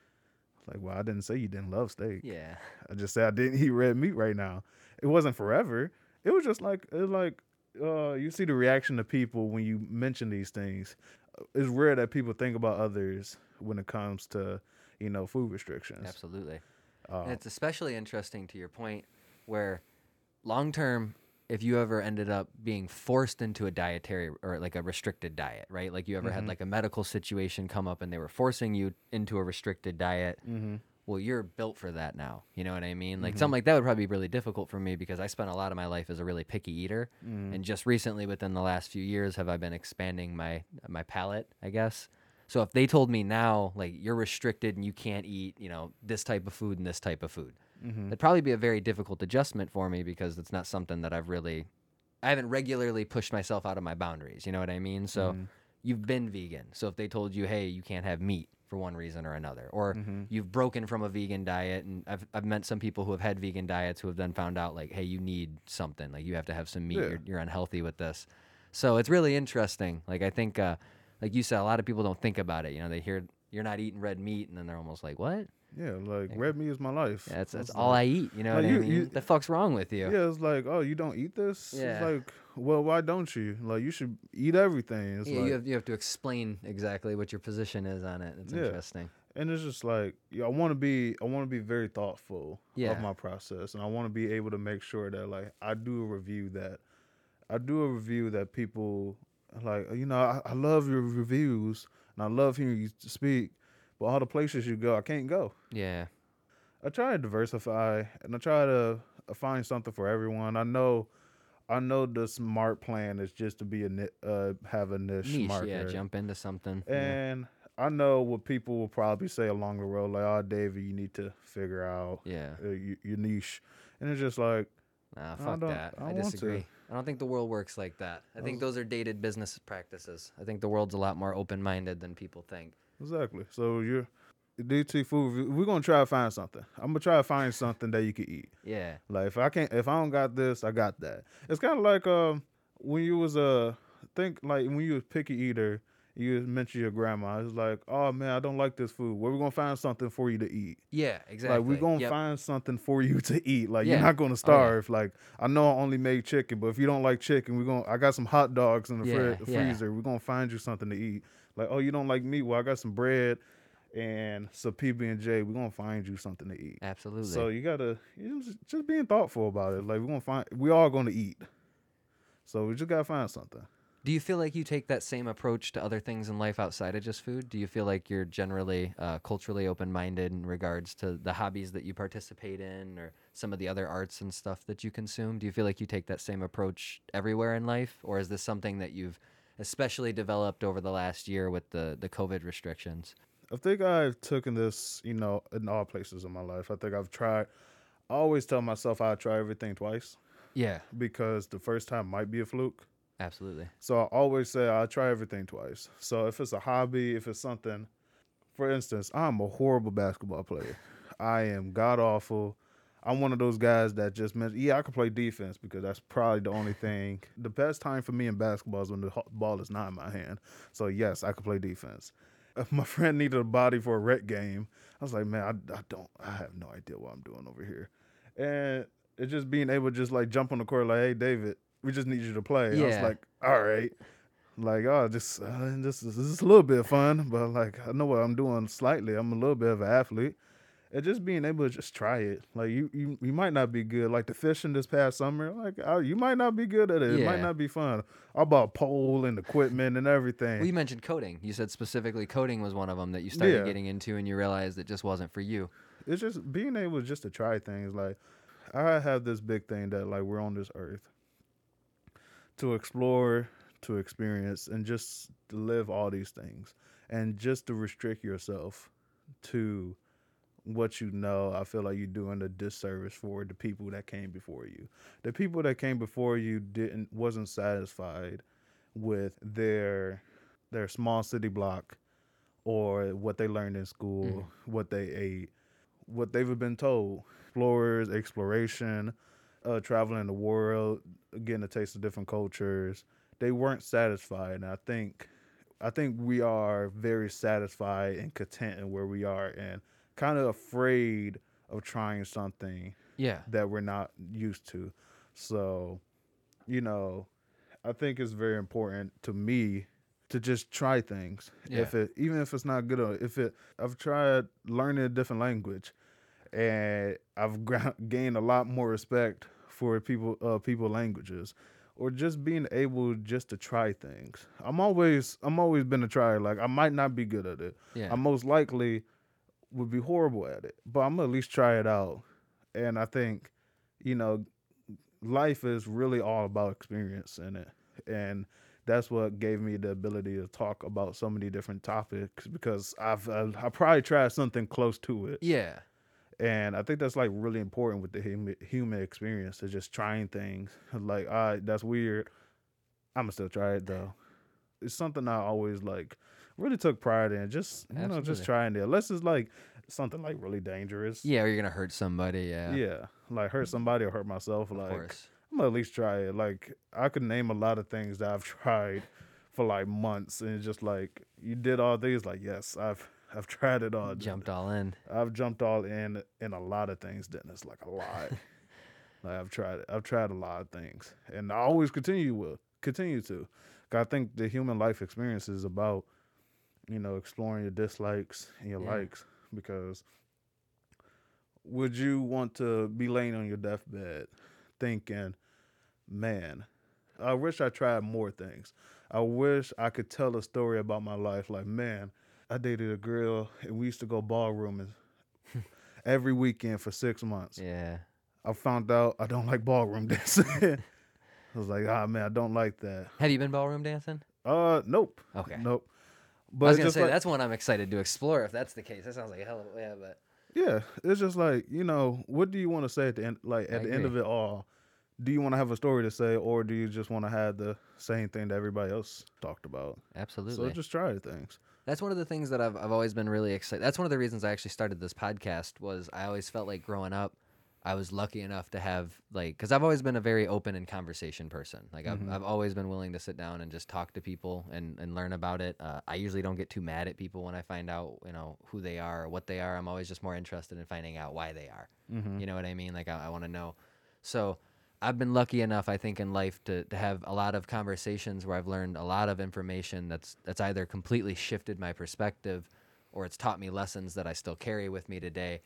Like, well, I didn't say you didn't love steak. Yeah. I just said I didn't eat red meat right now. It wasn't forever. It was just like, it was like uh, you see the reaction of people when you mention these things. It's rare that people think about others when it comes to, you know, food restrictions. Absolutely. Um, and it's especially interesting to your point where long term, if you ever ended up being forced into a dietary or like a restricted diet, right? Like you ever mm-hmm. had like a medical situation come up and they were forcing you into a restricted diet. Mm-hmm. Well, you're built for that now. You know what I mean? Like mm-hmm. something like that would probably be really difficult for me because I spent a lot of my life as a really picky eater. Mm-hmm. And just recently within the last few years have I been expanding my, my palate, I guess. So if they told me now, like you're restricted and you can't eat, you know, this type of food and this type of food, mm-hmm. that'd probably be a very difficult adjustment for me because it's not something that I've really, I haven't regularly pushed myself out of my boundaries. You know what I mean? So mm-hmm. you've been vegan. So if they told you, hey, you can't have meat for one reason or another, or mm-hmm. you've broken from a vegan diet. And I've, I've met some people who have had vegan diets who have then found out like, hey, you need something, like you have to have some meat, yeah. you're, you're unhealthy with this. So it's really interesting. Like, I think, uh, like you said, a lot of people don't think about it. You know, they hear you're not eating red meat and then they're almost like, what? Yeah, like, red meat is my life. Yeah, that's, that's all like, I eat, you know like what you, I mean? You, the fuck's wrong with you? Yeah, it's like, oh, you don't eat this? Yeah. It's like, well, why don't you? Like, you should eat everything. It's yeah, like, you, have, you have to explain exactly what your position is on it. It's yeah. interesting. And it's just like, yeah, I want to be I want to be very thoughtful yeah. of my process, and I want to be able to make sure that, like, I do a review that, I do a review that people, like, you know, I, I love your reviews, and I love hearing you speak, but all the places you go, I can't go. Yeah. I try to diversify, and I try to find something for everyone. I know I know the smart plan is just to be a uh, have a niche, niche market. Yeah, jump into something. And yeah. I know what people will probably say along the road, like, oh, David, you need to figure out yeah. uh, your niche. And it's just like, nah, fuck I that. I, I disagree. I don't think the world works like that. I think those are dated business practices. I think the world's a lot more open-minded than people think. Exactly. So you're D T Food Review. We're gonna try to find something. I'm gonna try to find something that you can eat. Yeah. Like if I can't, if I don't got this, I got that. It's kind of like um when you was a think like when you was picky eater, you mentioned your grandma. It's like, oh man, I don't like this food. Well, we're gonna find something for you to eat. Yeah, exactly. Like we're gonna yep. find something for you to eat. Like yeah. you're not gonna starve. Oh, yeah. Like I know I only made chicken, but if you don't like chicken, we're gonna. I got some hot dogs in the yeah, fr- freezer. Yeah. We're gonna find you something to eat. Like, oh, you don't like meat? Well, I got some bread and some P B and J. We're going to find you something to eat. Absolutely. So you got to, you know, just, just being thoughtful about it. Like, we're going to find, we all going to eat. So we just got to find something. Do you feel like you take that same approach to other things in life outside of just food? Do you feel like you're generally uh, culturally open-minded in regards to the hobbies that you participate in or some of the other arts and stuff that you consume? Do you feel like you take that same approach everywhere in life? Or is this something that you've especially developed over the last year with the, the COVID restrictions? I think I've taken this, you know, in all places in my life. I think I've tried, I always tell myself I try everything twice. Yeah. Because the first time might be a fluke. Absolutely. So I always say I try everything twice. So if it's a hobby, if it's something, for instance, I'm a horrible basketball player. I am god awful. I'm one of those guys that just mentioned, yeah, I can play defense because that's probably the only thing. The best time for me in basketball is when the ball is not in my hand. So, yes, I can play defense. If my friend needed a body for a rec game, I was like, man, I, I don't, I have no idea what I'm doing over here. And it's just being able to just, like, jump on the court like, hey, David, we just need you to play. Yeah. I was like, all right. Like, oh, just, uh, this, is, this is a little bit of fun, but, like, I know what I'm doing slightly. I'm a little bit of an athlete. And just being able to just try it. Like, you, you, you might not be good. Like, the fishing this past summer, like, I, you might not be good at it. Yeah. It might not be fun. I bought pole and equipment and everything. Well, you mentioned coding. You said specifically coding was one of them that you started yeah. getting into and you realized it just wasn't for you. It's just being able just to try things. Like, I have this big thing that, like, we're on this earth to explore, to experience, and just to live all these things. And just to restrict yourself to what you know, I feel like you're doing a disservice for the people that came before you. The people that came before you didn't wasn't satisfied with their their small city block or what they learned in school, mm-hmm. what they ate, what they've been told. Explorers, exploration, uh, traveling the world, getting a taste of different cultures. They weren't satisfied, and I think I think we are very satisfied and content in where we are and kind of afraid of trying something yeah. that we're not used to. So, you know, I think it's very important to me to just try things. Yeah. If it, even if it's not good, or if it, I've tried learning a different language, and I've gra- gained a lot more respect for people, uh, people languages, or just being able just to try things. I'm always, I'm always been a trier. Like, I might not be good at it. Yeah. I most likely would be horrible at it, but I'm gonna at least try it out. And I think, you know, life is really all about experience in it, and that's what gave me the ability to talk about so many different topics, because I've uh, I probably tried something close to it. Yeah. And I think that's, like, really important with the hum- human experience, is just trying things. Like, all right, that's weird. I'm going to still try it, though. It's something I always, like, really took pride in. Just, you Absolutely. know, just trying it. Unless it's, like, something, like, really dangerous. Yeah, or you're going to hurt somebody, yeah. Yeah, like, hurt somebody or hurt myself. Like, of course. I'm going to at least try it. Like, I could name a lot of things that I've tried for, like, months. And it's just, like, you did all these. Like, yes, I've... I've tried it all. Jumped all in. I've jumped all in in a lot of things, Dennis. Like, a lot. Like, I've tried I've tried a lot of things. And I always continue will continue to. I think the human life experience is about, you know, exploring your dislikes and your yeah. likes. Because would you want to be laying on your deathbed thinking, man, I wish I tried more things. I wish I could tell a story about my life. Like, man, I dated a girl, and we used to go ballrooming every weekend for six months. Yeah. I found out I don't like ballroom dancing. I was like, ah, man, I don't like that. Have you been ballroom dancing? Uh, nope. Okay. Nope. But I was going to say, like, that's one I'm excited to explore, if that's the case. That sounds like a hell of a, yeah, but. Yeah. It's just like, you know, what do you want to say at the end, like, at I the agree. end of it all? Do you want to have a story to say, or do you just want to have the same thing that everybody else talked about? Absolutely. So just try things. That's one of the things that I've I've always been really excited. That's one of the reasons I actually started this podcast, was I always felt like growing up, I was lucky enough to have, like, because I've always been a very open and conversation person. Like, I've, mm-hmm. I've always been willing to sit down and just talk to people and, and learn about it. Uh, I usually don't get too mad at people when I find out, you know, who they are or what they are. I'm always just more interested in finding out why they are. Mm-hmm. You know what I mean? Like, I, I want to know. So I've been lucky enough, I think, in life to, to have a lot of conversations where I've learned a lot of information that's that's either completely shifted my perspective, or it's taught me lessons that I still carry with me today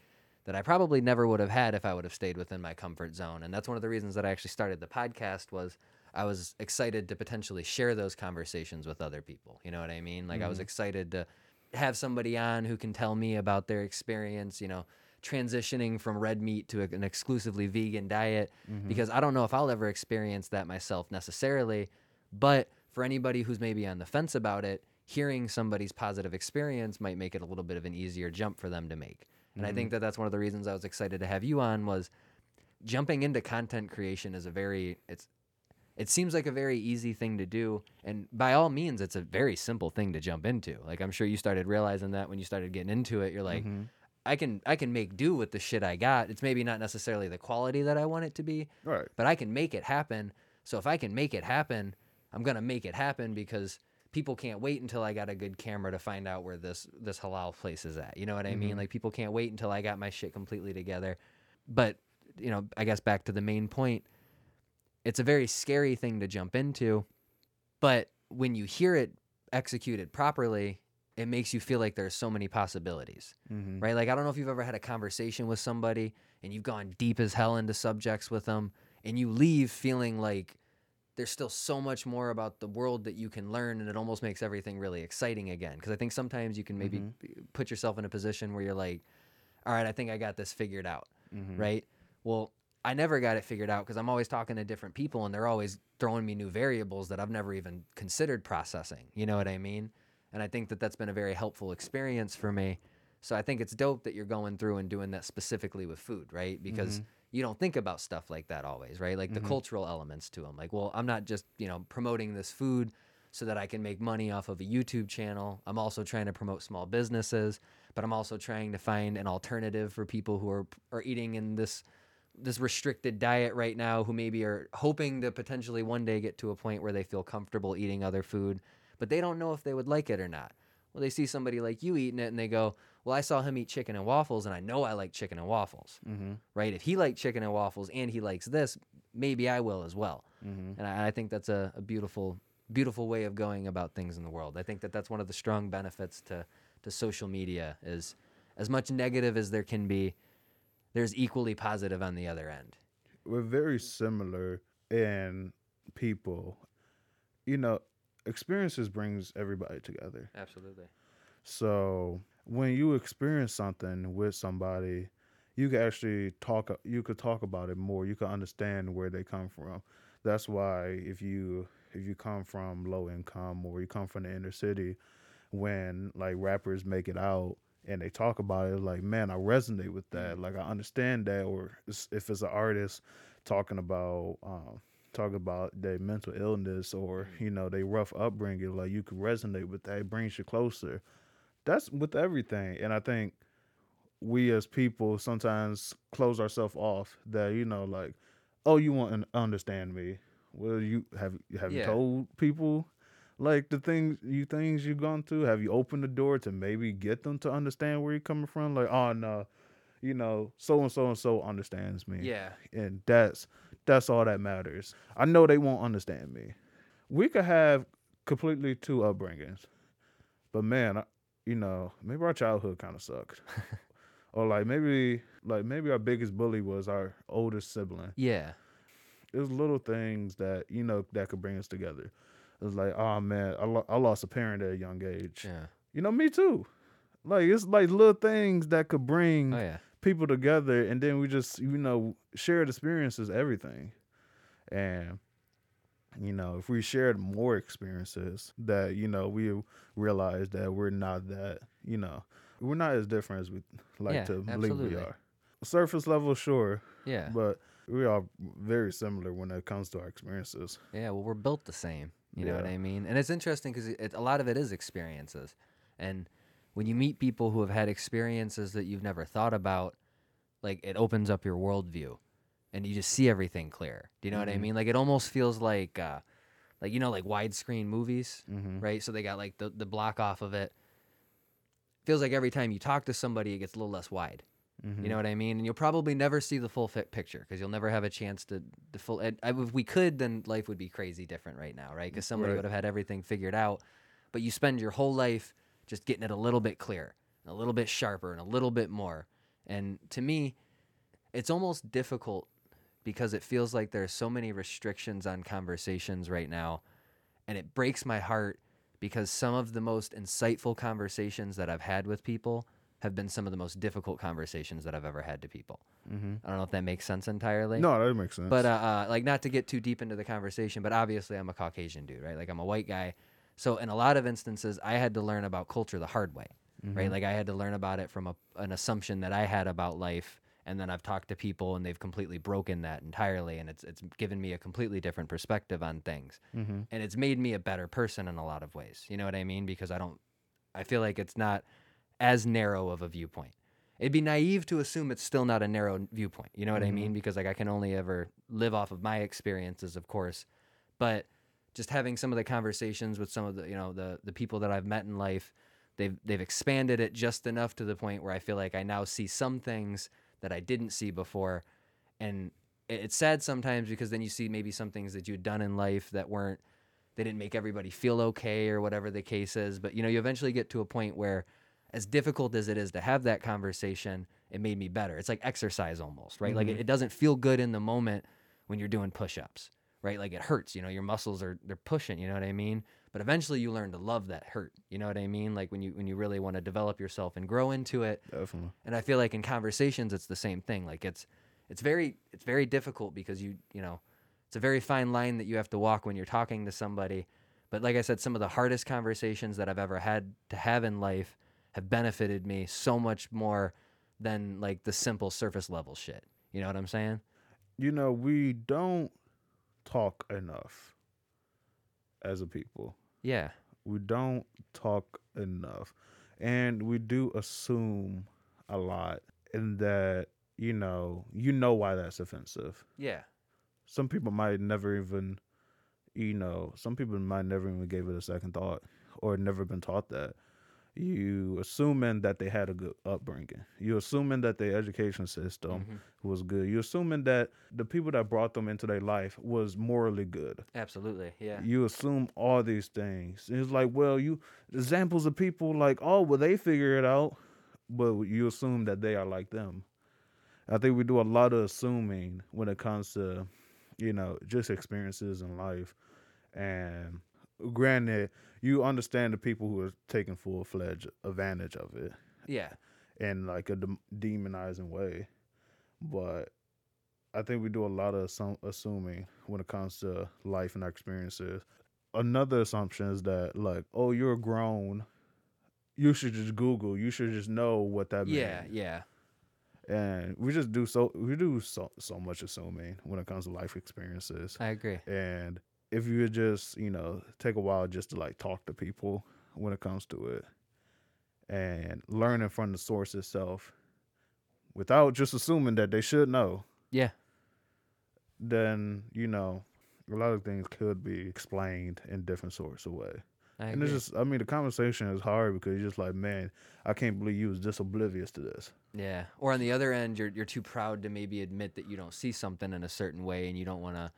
that I probably never would have had if I would have stayed within my comfort zone. And that's one of the reasons that I actually started the podcast, was I was excited to potentially share those conversations with other people. You know what I mean? Like, mm-hmm. I was excited to have somebody on who can tell me about their experience, you know, transitioning from red meat to an exclusively vegan diet, mm-hmm. because I don't know if I'll ever experience that myself necessarily, but for anybody who's maybe on the fence about it, hearing somebody's positive experience might make it a little bit of an easier jump for them to make. And mm-hmm. I think that that's one of the reasons I was excited to have you on, was jumping into content creation is a very, it's, it seems like a very easy thing to do. And by all means, it's a very simple thing to jump into. Like, I'm sure you started realizing that when you started getting into it, you're like, mm-hmm. I can I can make do with the shit I got. It's maybe not necessarily the quality that I want it to be, right, but I can make it happen. So if I can make it happen, I'm going to make it happen, because people can't wait until I got a good camera to find out where this, this halal place is at. You know what I mm-hmm. mean? Like, people can't wait until I got my shit completely together. But, you know, I guess back to the main point, it's a very scary thing to jump into, but when you hear it executed properly, it makes you feel like there's so many possibilities, mm-hmm. right? Like, I don't know if you've ever had a conversation with somebody and you've gone deep as hell into subjects with them, and you leave feeling like there's still so much more about the world that you can learn, and it almost makes everything really exciting again. Because I think sometimes you can maybe mm-hmm. put yourself in a position where you're like, all right, I think I got this figured out, mm-hmm. right? Well, I never got it figured out, because I'm always talking to different people and they're always throwing me new variables that I've never even considered processing. You know what I mean? And I think that that's been a very helpful experience for me. So I think it's dope that you're going through and doing that specifically with food, right? Because mm-hmm. you don't think about stuff like that always, right? Like mm-hmm. the cultural elements to them. Like, well, I'm not just, you know, promoting this food so that I can make money off of a YouTube channel. I'm also trying to promote small businesses, but I'm also trying to find an alternative for people who are are eating in this this restricted diet right now, who maybe are hoping to potentially one day get to a point where they feel comfortable eating other food, but they don't know if they would like it or not. Well, they see somebody like you eating it and they go, well, I saw him eat chicken and waffles and I know I like chicken and waffles, mm-hmm. right? If he liked chicken and waffles and he likes this, maybe I will as well. Mm-hmm. And I, I think that's a, a beautiful, beautiful way of going about things in the world. I think that that's one of the strong benefits to, to social media is as much negative as there can be, there's equally positive on the other end. We're very similar in people. You know, experiences brings everybody together. Absolutely. So when you experience something with somebody, you can actually talk, you could talk about it more. You can understand where they come from. That's why if you if you come from low income or you come from the inner city, when like rappers make it out and they talk about it, like, man, I resonate with that. Like, I understand that. Or if it's an artist talking about um, talking about their mental illness or, you know, their rough upbringing, like, you could resonate with that. It brings you closer. That's with everything. And I think we as people sometimes close ourselves off that, you know, like, oh, you want to understand me. Well, you have have yeah. you told people like the things you things you've gone through? Have you opened the door to maybe get them to understand where you're coming from? Like, oh no, you know, so and so and so understands me. Yeah. And that's that's all that matters. I know they won't understand me. We could have completely two upbringings. But man, I, you know, maybe our childhood kind of sucked. Or like maybe like maybe our biggest bully was our oldest sibling. Yeah. It was little things that, you know, that could bring us together. It was like, oh man, I, lo- I lost a parent at a young age. Yeah. You know, me too. Like, it's like little things that could bring oh, yeah. people together. And then we just, you know, shared experiences, everything. And, you know, if we shared more experiences that, you know, we realized that we're not that, you know, we're not as different as we like yeah, to believe absolutely. we are. Surface level, sure. Yeah. But we are very similar when it comes to our experiences. Yeah, well, we're built the same. You yeah. know what I mean? And it's interesting because it, it, a lot of it is experiences. And when you meet people who have had experiences that you've never thought about, like, it opens up your worldview. And you just see everything clear. Do you know mm-hmm. what I mean? Like, it almost feels like, uh, like you know, like widescreen movies, mm-hmm. right? So they got, like, the, the block off of it. Feels like every time you talk to somebody, it gets a little less wide. Mm-hmm. You know what I mean? And you'll probably never see the full fit picture because you'll never have a chance to the full. And if we could, then life would be crazy different right now, right? Because somebody right. would have had everything figured out. But you spend your whole life just getting it a little bit clearer, and a little bit sharper, and a little bit more. And to me, it's almost difficult because it feels like there's so many restrictions on conversations right now, and it breaks my heart. Because some of the most insightful conversations that I've had with people have been some of the most difficult conversations that I've ever had to people. Mm-hmm. I don't know if that makes sense entirely. No, that makes sense. But uh, uh, like, not to get too deep into the conversation, but obviously I'm a Caucasian dude, right? Like, I'm a white guy. So in a lot of instances, I had to learn about culture the hard way, mm-hmm. right? Like, I had to learn about it from a, an assumption that I had about life. And then I've talked to people and they've completely broken that entirely. And it's it's given me a completely different perspective on things. Mm-hmm. And it's made me a better person in a lot of ways. You know what I mean? Because I don't, I feel like it's not as narrow of a viewpoint. It'd be naive to assume it's still not a narrow viewpoint. You know what mm-hmm. I mean? Because, like, I can only ever live off of my experiences, of course. But just having some of the conversations with some of the, you know, the, the people that I've met in life, they've they've expanded it just enough to the point where I feel like I now see some things that I didn't see before. And it's sad sometimes because then you see maybe some things that you'd done in life that weren't, they didn't make everybody feel okay or whatever the case is. But, you know, you eventually get to a point where, as difficult as it is to have that conversation, it made me better. It's like exercise almost, right? Mm-hmm. Like, it, it doesn't feel good in the moment when you're doing push-ups, right? Like, it hurts, you know, your muscles are, they're pushing, you know what I mean? But eventually you learn to love that hurt. You know what I mean? Like, when you when you really want to develop yourself and grow into it. Definitely. And I feel like in conversations it's the same thing. Like, it's it's very it's very difficult because you you know, it's a very fine line that you have to walk when you're talking to somebody. But like I said, some of the hardest conversations that I've ever had to have in life have benefited me so much more than like the simple surface level shit. You know what I'm saying? You know, we don't talk enough as a people. Yeah. We don't talk enough. And we do assume a lot in that, you know, you know why that's offensive. Yeah. Some people might never even, you know, some people might never even gave it a second thought or never been taught that. you assuming that they had a good upbringing. You assuming that their education system mm-hmm. was good. You assuming that the people that brought them into their life was morally good. Absolutely, yeah. You assume all these things. It's like, well, you examples of people like, oh, well, they figure it out, but you assume that they are like them. I think we do a lot of assuming when it comes to, you know, just experiences in life. And granted, you understand the people who are taking full-fledged advantage of it. Yeah. In, like, a de- demonizing way. But I think we do a lot of assum- assuming when it comes to life and our experiences. Another assumption is that, like, oh, you're grown. You should just Google. You should just know what that means. Yeah, yeah. And we just do so we do so, so much assuming when it comes to life experiences. I agree. And if you would just, you know, take a while just to, like, talk to people when it comes to it and learning from the source itself without just assuming that they should know. Yeah. Then, you know, a lot of things could be explained in different sorts of ways. I and agree. It's just, I mean, the conversation is hard because you're just like, man, I can't believe you was this oblivious to this. Yeah. Or on the other end, you're you're too proud to maybe admit that you don't see something in a certain way and you don't want to.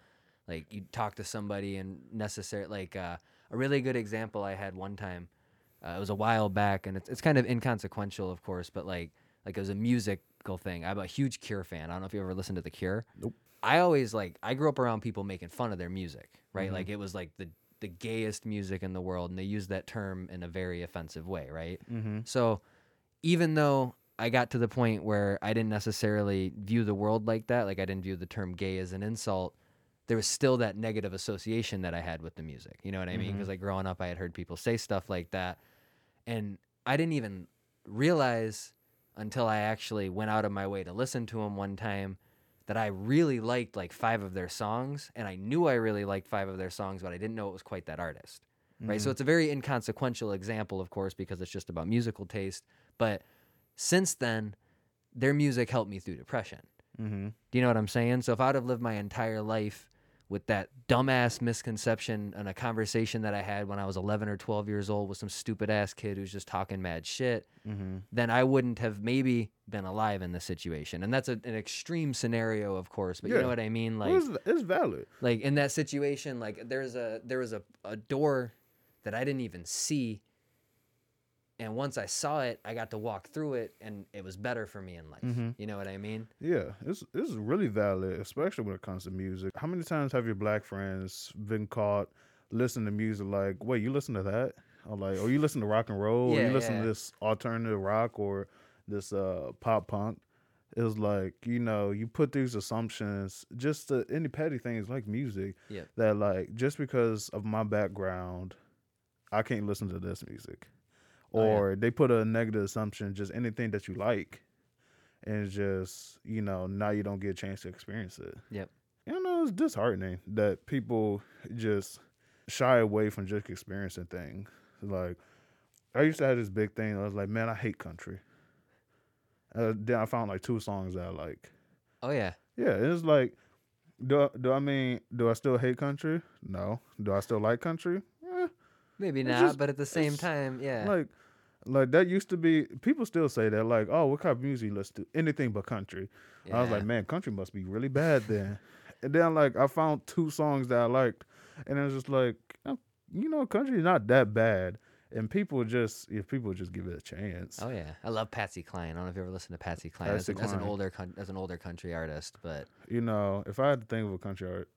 Like, you talk to somebody and necessary, like, uh, a really good example I had one time, uh, it was a while back, and it's it's kind of inconsequential, of course, but, like, like it was a musical thing. I'm a huge Cure fan. I don't know if you ever listened to The Cure. Nope. I always, like, I grew up around people making fun of their music, right? Mm-hmm. Like, it was, like, the, the gayest music in the world, and they used that term in a very offensive way, right? Mm-hmm. So even though I got to the point where I didn't necessarily view the world like that, like, I didn't view the term gay as an insult, there was still that negative association that I had with the music. You know what I mean? Because mm-hmm. like growing up, I had heard people say stuff like that. And I didn't even realize until I actually went out of my way to listen to them one time that I really liked like five of their songs. And I knew I really liked five of their songs, but I didn't know it was quite that artist. Mm-hmm. Right. So it's a very inconsequential example, of course, because it's just about musical taste. But since then, their music helped me through depression. Mm-hmm. Do you know what I'm saying? So if I'd have lived my entire life with that dumbass misconception and a conversation that I had when I was eleven or twelve years old with some stupid ass kid who's just talking mad shit, mm-hmm. then I wouldn't have maybe been alive in this situation. And that's a, an extreme scenario, of course, but yeah. you know what I mean? Like, it's, it's valid. Like, in that situation, like, there's a, there was a, a door that I didn't even see. And once I saw it, I got to walk through it, and it was better for me in life. Mm-hmm. You know what I mean? Yeah, it's it's really valid, especially when it comes to music. How many times have your black friends been caught listening to music like, wait, you listen to that? Or like, or you listen to rock and roll? Yeah, or you listen yeah. to this alternative rock or this uh, pop punk? It was like, you know, you put these assumptions, just to any petty things like music, yep. that like, just because of my background, I can't listen to this music. Or oh, yeah. they put a negative assumption, just anything that you like, and it's just, you know, now you don't get a chance to experience it. Yep. You know, it's disheartening that people just shy away from just experiencing things. Like, I used to have this big thing. I was like, man, I hate country. Uh, then I found, like, two songs that I like. Oh, yeah. Yeah, it's like, do, do I mean, do I still hate country? No. Do I still like country? Eh. Maybe not, just, but at the same time, yeah. Like, like that used to be, people still say that, like, oh, what kind of music you listen to? Anything but country. Yeah. I was like, man, country must be really bad then. And then, like, I found two songs that I liked, and I was just like, you know, country's not that bad. And people just, if people just give it a chance. Oh, yeah. I love Patsy Cline. I don't know if you ever listened to Patsy Cline. Patsy as, Cline. As, an older, as an older country artist, but. You know, if I had to think of a country art,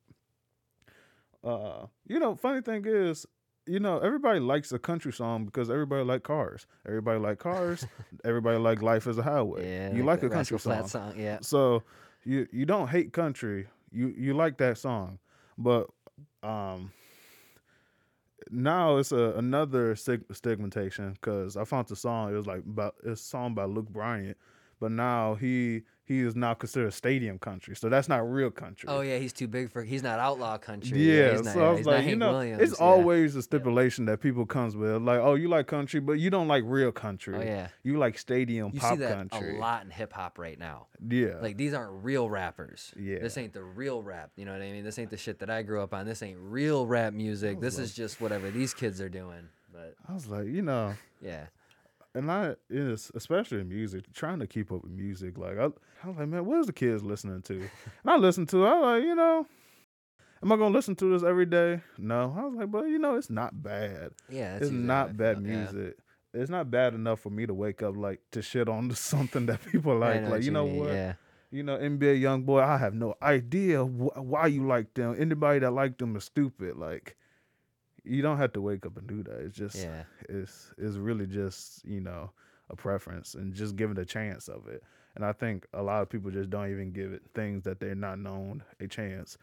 uh, you know, funny thing is, you know, everybody likes a country song because everybody like cars. Everybody like cars. Everybody like Life is a Highway. Yeah, you like, like a country song. song. Yeah. So you you don't hate country. You you like that song, but um, now it's a, another stigmatization because I found the song. It was like by, it's a song by Luke Bryan, but now he. He is now considered stadium country, so that's not real country. Oh yeah, he's too big for. He's not outlaw country. Yeah, yeah he's not, so I was he's like, not you know, Williams. It's yeah. always a stipulation yeah. that people comes with, like, oh, you like country, but you don't like real country. Oh yeah, you like stadium you pop country. You see that country. A lot in hip hop right now. Yeah, like these aren't real rappers. Yeah, this ain't the real rap. You know what I mean? This ain't the shit that I grew up on. This ain't real rap music. This like, is just whatever these kids are doing. But I was like, you know, yeah. and not is especially in music, trying to keep up with music. Like I, I was like, man, what is the kids listening to? And I listened to, I was like, you know, am I gonna listen to this every day? No. I was like, but you know, it's not bad. Yeah, it's not bad music. Yeah. It's not bad enough for me to wake up like to shit on to something that people like. Know like you know mean. What? Yeah. You know, N B A Young Boy, I have no idea wh- why you like them. Anybody that liked them is stupid. Like, you don't have to wake up and do that. It's just, yeah. it's it's really just, you know, a preference and just giving a chance of it. And I think a lot of people just don't even give it things that they're not known a chance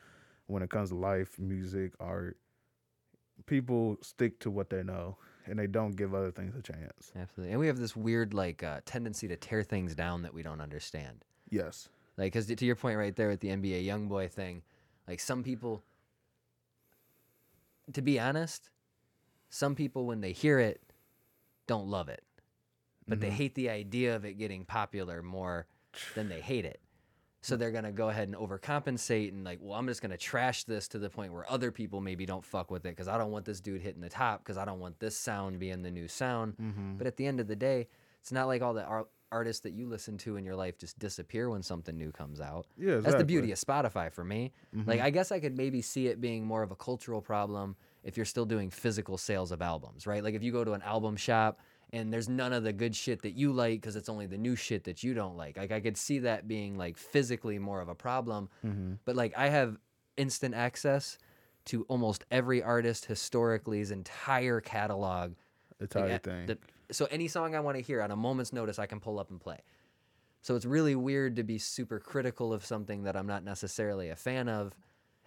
when it comes to life, music, art. People stick to what they know, and they don't give other things a chance. Absolutely. And we have this weird, like, uh, tendency to tear things down that we don't understand. Yes. Like, because to your point right there with the N B A Youngboy thing, like some people, to be honest, some people when they hear it don't love it, but mm-hmm. they hate the idea of it getting popular more than they hate it. So they're going to go ahead and overcompensate and like, well, I'm just going to trash this to the point where other people maybe don't fuck with it because I don't want this dude hitting the top because I don't want this sound being the new sound. Mm-hmm. But at the end of the day, it's not like all the art. artists that you listen to in your life just disappear when something new comes out. Yeah, exactly. That's the beauty of Spotify for me. Mm-hmm. Like, I guess I could maybe see it being more of a cultural problem if you're still doing physical sales of albums, right? Like, if you go to an album shop and there's none of the good shit that you like because it's only the new shit that you don't like. Like, I could see that being, like, physically more of a problem. Mm-hmm. But, like, I have instant access to almost every artist historically's entire catalog. Entire like, thing. The, So any song I want to hear on a moment's notice, I can pull up and play. So it's really weird to be super critical of something that I'm not necessarily a fan of.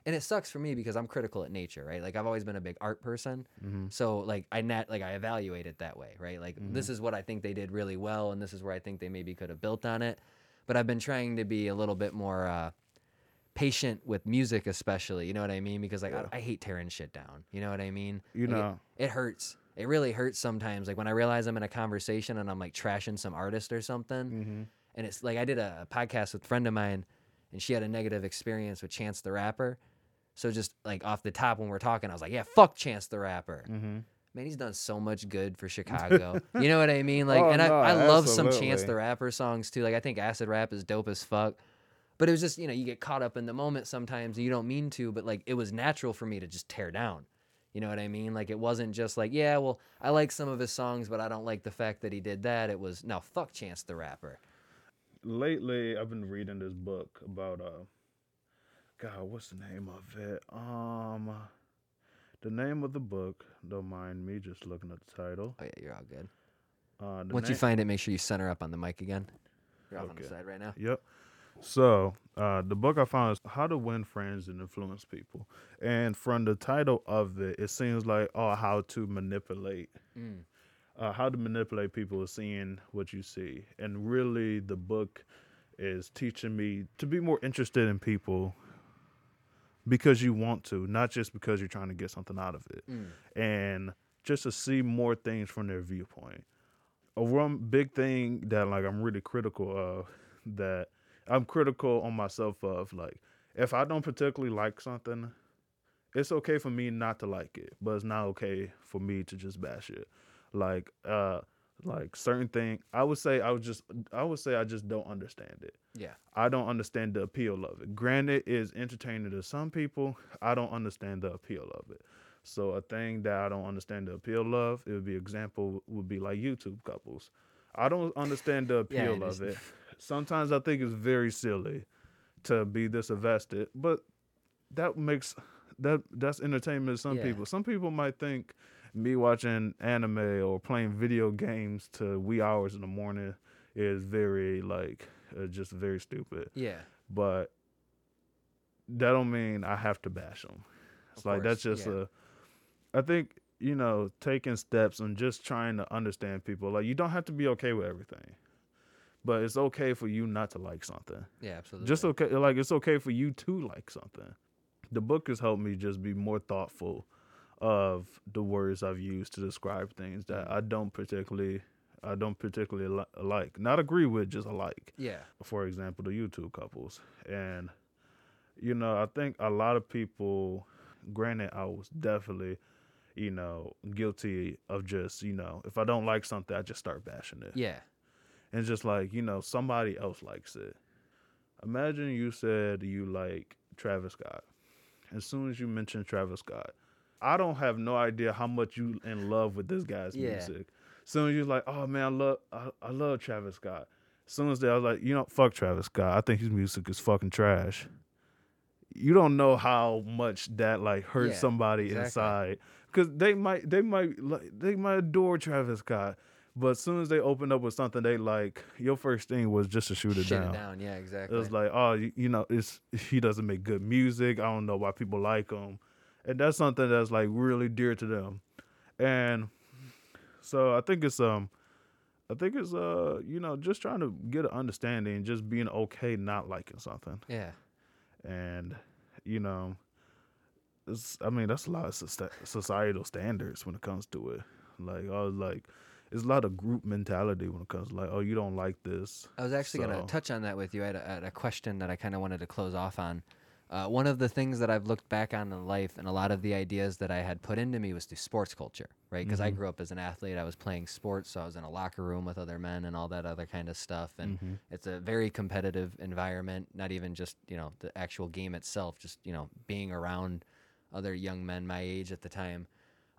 And it sucks for me because I'm critical at nature, right? Like I've always been a big art person. Mm-hmm. So like I nat- like I evaluate it that way, right? Like mm-hmm. this is what I think they did really well and this is where I think they maybe could have built on it. But I've been trying to be a little bit more uh, patient with music especially, you know what I mean? Because like yeah. I, I hate tearing shit down, you know what I mean? You like, know. It, it hurts. It really hurts sometimes, like when I realize I'm in a conversation and I'm like trashing some artist or something. Mm-hmm. And it's like I did a podcast with a friend of mine and she had a negative experience with Chance the Rapper. So just like off the top when we're talking, I was like, yeah, fuck Chance the Rapper. Mm-hmm. Man, he's done so much good for Chicago. You know what I mean? Like, oh, and I, no, I love absolutely. some Chance the Rapper songs too. Like I think Acid Rap is dope as fuck. But it was just, you know, you get caught up in the moment sometimes and you don't mean to, but like it was natural for me to just tear down. You know what I mean? Like, it wasn't just like, yeah, well, I like some of his songs, but I don't like the fact that he did that. It was, no, fuck Chance the Rapper. Lately, I've been reading this book about, uh, God, what's the name of it? Um, the name of the book, don't mind me just looking at the title. Oh, yeah, you're all good. Uh, Once name- you find it, make sure you center up on the mic again. You're off okay. on the side right now. Yep. So, uh, the book I found is How to Win Friends and Influence People. And from the title of it, it seems like, oh, how to manipulate. Mm. Uh, how to manipulate people is seeing what you see. And really, the book is teaching me to be more interested in people because you want to, not just because you're trying to get something out of it. Mm. And just to see more things from their viewpoint. A one big thing that, like, I'm really critical of that... I'm critical on myself of, like, if I don't particularly like something, it's okay for me not to like it, but it's not okay for me to just bash it. Like, uh, like certain thing, I would say I would just, I would say I just don't understand it. Yeah. I don't understand the appeal of it. Granted, it is entertaining to some people. I don't understand the appeal of it. So a thing that I don't understand the appeal of, it would be example would be like YouTube couples. I don't understand the appeal yeah, of it. Sometimes I think it's very silly to be this invested, but that makes that that's entertainment to some yeah. people. Some people might think me watching anime or playing video games to wee hours in the morning is very like uh, just very stupid. Yeah. But that don't mean I have to bash them. It's of like course. that's just yeah. a. I think you know taking steps and just trying to understand people. Like you don't have to be okay with everything. But it's okay for you not to like something. Yeah, absolutely. Just okay, like it's okay for you to like something. The book has helped me just be more thoughtful of the words I've used to describe things that I don't particularly, I don't particularly li- like, not agree with, just like. Yeah. For example, the YouTube couples, and you know, I think a lot of people. Granted, I was definitely you know, guilty of just, you know, if I don't like something, I just start bashing it. Yeah. And just like, you know, somebody else likes it. Imagine you said you like Travis Scott. As soon as you mention Travis Scott, I don't have no idea how much you in love with this guy's yeah. music. As soon as you're like, oh, man, I love I, I love Travis Scott. As soon as they, I was like, you know, fuck Travis Scott. I think his music is fucking trash. You don't know how much that, like, hurts yeah, somebody exactly. inside. Because they might, they might, they might adore Travis Scott, but as soon as they open up with something they like, your first thing was just to shoot it Shut down. It down, yeah, exactly. It was like, oh, you, you know, it's he doesn't make good music. I don't know why people like him, and that's something that's like really dear to them. And so I think it's um, I think it's uh, you know, just trying to get an understanding, just being okay not liking something. Yeah, and you know. It's, I mean, that's a lot of societal standards when it comes to it. Like, I was like, it's a lot of group mentality when it comes to, like, oh, you don't like this. I was actually so. going to touch on that with you. I had a, had a question that I kind of wanted to close off on. Uh, one of the things that I've looked back on in life, and a lot of the ideas that I had put into me, was through sports culture, right? Because mm-hmm. I grew up as an athlete. I was playing sports, so I was in a locker room with other men and all that other kind of stuff. And mm-hmm. it's a very competitive environment, not even just, you know, the actual game itself, just, you know, being around other young men my age at the time.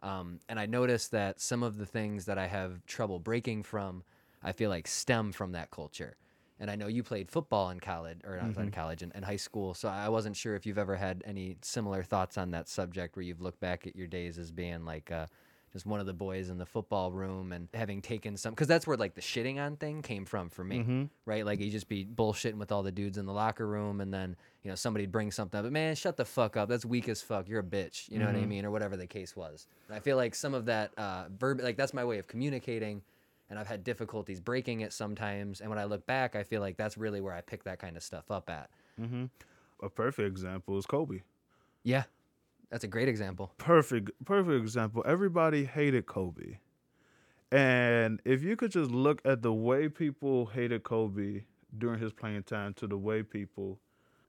Um, and I noticed that some of the things that I have trouble breaking from, I feel like stem from that culture. And I know you played football in college, or not mm-hmm. in college, in, in high school. So I wasn't sure if you've ever had any similar thoughts on that subject, where you've looked back at your days as being like uh, just one of the boys in the football room and having taken some, because that's where like the shitting on thing came from for me, mm-hmm. right? Like you just be bullshitting with all the dudes in the locker room, and then, you know, somebody'd bring something up, but man, shut the fuck up. That's weak as fuck. You're a bitch. You know mm-hmm. what I mean? Or whatever the case was. And I feel like some of that uh, verb, like that's my way of communicating, and I've had difficulties breaking it sometimes. And when I look back, I feel like that's really where I pick that kind of stuff up at. Mm-hmm. A perfect example is Kobe. Yeah. That's a great example. Perfect, perfect example. Everybody hated Kobe. And if you could just look at the way people hated Kobe during his playing time to the way people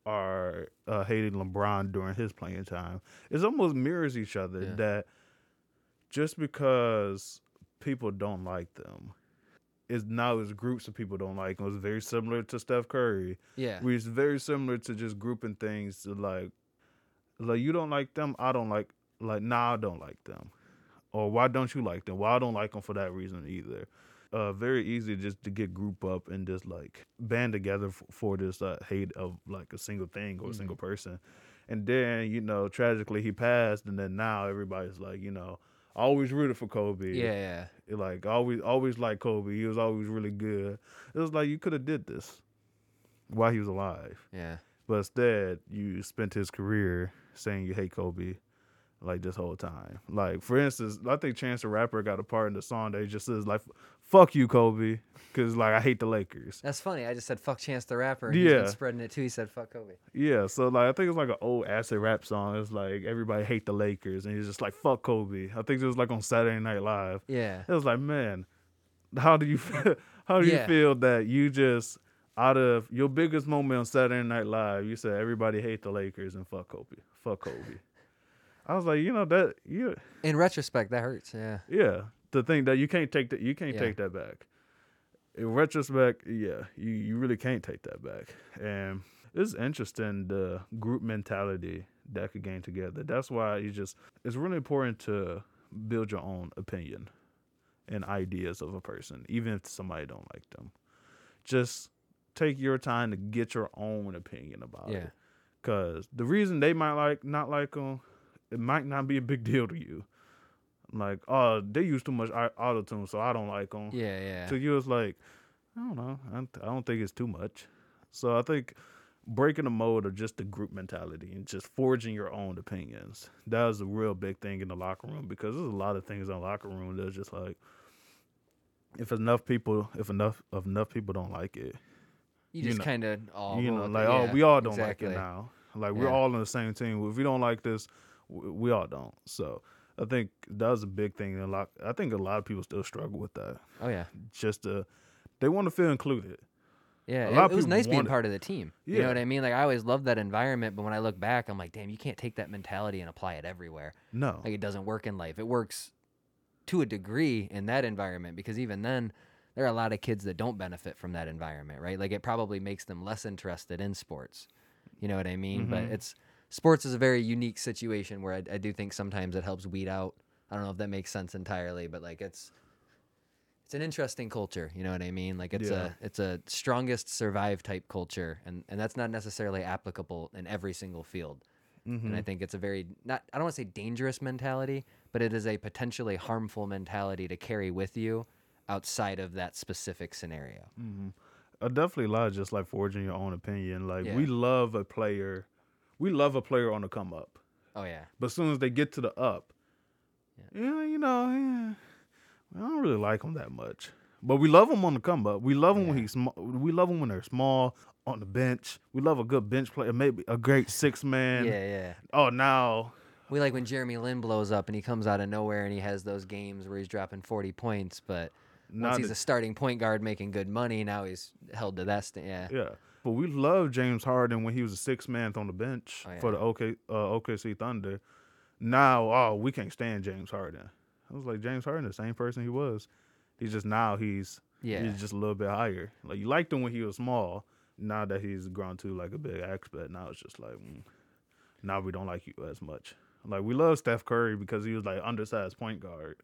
are uh, hating LeBron during his playing time, it almost mirrors each other yeah. that just because people don't like them, is now it's groups of people don't like them. It's very similar to Steph Curry. Yeah. Which is very similar to just grouping things to like, like, you don't like them, I don't like, like, nah, I don't like them. Or why don't you like them? Well, I don't like them for that reason either. Uh, very easy just to get group up and just, like, band together f- for this uh, hate of, like, a single thing or a mm-hmm. single person. And then, you know, tragically he passed, and then now everybody's like, you know, always rooted for Kobe. Yeah, yeah. It, like, always, always liked Kobe. He was always really good. It was like, you could have did this while he was alive. Yeah. But instead, you spent his career saying you hate Kobe, like, this whole time. Like, for instance, I think Chance the Rapper got a part in the song that he just says, like, fuck you, Kobe, because, like, I hate the Lakers. That's funny. I just said, fuck Chance the Rapper, and yeah. he's been spreading it, too. He said, fuck Kobe. Yeah, so, like, I think it's, like, an old acid rap song. It's, like, everybody hate the Lakers, and he's just like, fuck Kobe. I think it was, like, on Saturday Night Live. Yeah. It was like, man, how do you feel, how do yeah. you feel that you just... Out of your biggest moment on Saturday Night Live, you said everybody hate the Lakers and fuck Kobe. Fuck Kobe. I was like, you know that you. Yeah. In retrospect, that hurts. Yeah. Yeah, the thing that you can't take that you can't yeah. take that back. In retrospect, yeah, you, you really can't take that back. And it's interesting the group mentality that could gain together. That's why you just it's really important to build your own opinion and ideas of a person, even if somebody don't like them. Just take your time to get your own opinion about yeah. it. Because the reason they might like not like them, it might not be a big deal to you. Like, oh, they use too much auto-tune, so I don't like them. Yeah, yeah. So you was like, I don't know. I don't think it's too much. So I think breaking the mold of just the group mentality and just forging your own opinions, that was a real big thing in the locker room, because there's a lot of things in the locker room that's just like, if enough people, if enough, if enough people don't like it, You, you just kind of all... You know, like, yeah, oh, we all don't exactly. like it now. Like, we're yeah. all on the same team. If we don't like this, we, we all don't. So, I think that was a big thing. A lot, I think a lot of people still struggle with that. Oh, yeah. Just, uh, they want to feel included. Yeah, it, it was nice being part of the team. Yeah. You know what I mean? Like, I always loved that environment, but when I look back, I'm like, damn, you can't take that mentality and apply it everywhere. No. Like, it doesn't work in life. It works to a degree in that environment, because even then, there are a lot of kids that don't benefit from that environment, right? Like, it probably makes them less interested in sports. You know what I mean? Mm-hmm. But it's sports is a very unique situation where I, I do think sometimes it helps weed out. I don't know if that makes sense entirely, but, like, it's... It's an interesting culture, you know what I mean? Like, it's yeah. a it's a strongest survive type culture, and, and that's not necessarily applicable in every single field. Mm-hmm. And I think it's a very, not I don't want to say dangerous mentality, but it is a potentially harmful mentality to carry with you outside of that specific scenario. Mm-hmm. I definitely lie, just like forging your own opinion. Like, yeah. we love a player. We love a player on the come up. Oh, yeah. But as soon as they get to the up, yeah, yeah you know, yeah. I don't really like him that much, but we love him on the come up. We love him yeah. when he's sm- we love him when they're small on the bench. We love a good bench player, maybe a great six man. Yeah, yeah. Oh, now we like when Jeremy Lin blows up and he comes out of nowhere and he has those games where he's dropping forty points, but once he's a starting point guard making good money, now he's held to that. St- yeah, yeah. But we love James Harden when he was a six man on the bench oh, yeah. for the OK uh, O K C Thunder. Now, oh, we can't stand James Harden. I was like, James Harden, the same person he was. He's just now he's yeah. he's just a little bit higher. Like, you liked him when he was small. Now that he's grown to, like, a big expert, now it's just like, mm, now we don't like you as much. Like, we love Steph Curry because he was, like, undersized point guard.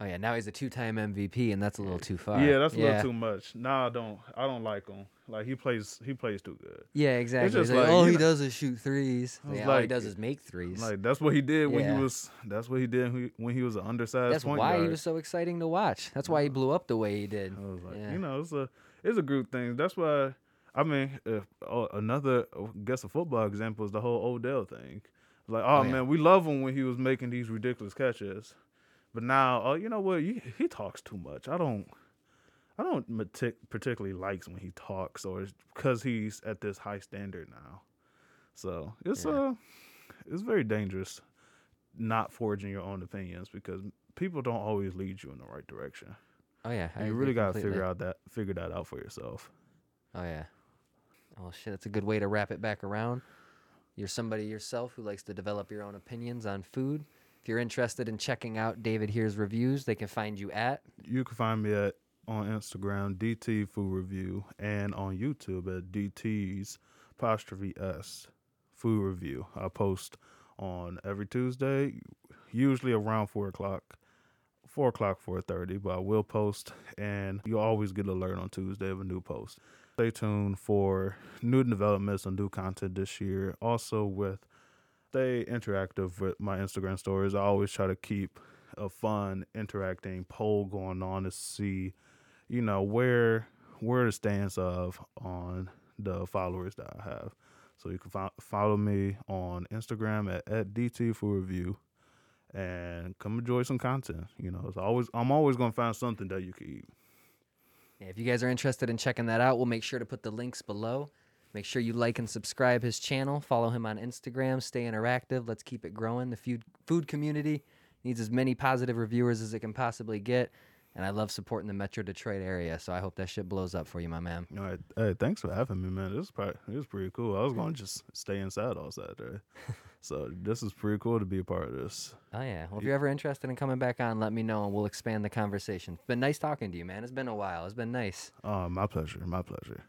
Oh, yeah, now he's a two-time M V P, and that's a little too far. Yeah, that's a yeah. little too much. Now I don't I don't like him. Like, he plays he plays too good. Yeah, exactly. It's just like, like, all he know, does is shoot threes. Yeah, like, all he does is make threes. Like, that's what he did yeah. when he was that's what he did when he was an undersized that's point guard. That's why he was so exciting to watch. That's why he blew up the way he did. I was like, yeah. you know, it's a it's a group thing. That's why I mean, if, oh, another I guess a football example is the whole Odell thing. Like, oh, oh man, yeah. we love him when he was making these ridiculous catches. But now, oh, you know what? You, he talks too much. I don't, I don't matic- particularly likes when he talks, or because he's at this high standard now. So it's yeah. uh, it's very dangerous not forging your own opinions, because people don't always lead you in the right direction. Oh yeah, I you really gotta completely. figure out that figure that out for yourself. Oh yeah. Well, shit, that's a good way to wrap it back around. You're somebody yourself who likes to develop your own opinions on food. If you're interested in checking out David Here's Reviews, they can find you at? You can find me at on Instagram, D T Food Review, and on YouTube at D T's apostrophe S Food Review. I post on every Tuesday, usually around four o'clock, four o'clock, four thirty, but I will post, and you'll always get an alert on Tuesday of a new post. Stay tuned for new developments and new content this year, also with stay interactive with my Instagram stories. I always try to keep a fun, interacting poll going on to see, you know, where where the stance of on the followers that I have. So you can fo- follow me on Instagram at, at D T Food Review, and come enjoy some content. You know, it's always I'm always gonna find something that you can eat. Yeah, if you guys are interested in checking that out, we'll make sure to put the links below. Make sure you like and subscribe his channel. Follow him on Instagram. Stay interactive. Let's keep it growing. The food food community needs as many positive reviewers as it can possibly get. And I love supporting the Metro Detroit area, so I hope that shit blows up for you, my man. All right. Hey, thanks for having me, man. This is probably, this is pretty cool. I was going to just stay inside all Saturday. So this is pretty cool to be a part of this. Oh, yeah. Well, if you're ever interested in coming back on, let me know, and we'll expand the conversation. It's been nice talking to you, man. It's been a while. It's been nice. Oh, my pleasure. My pleasure.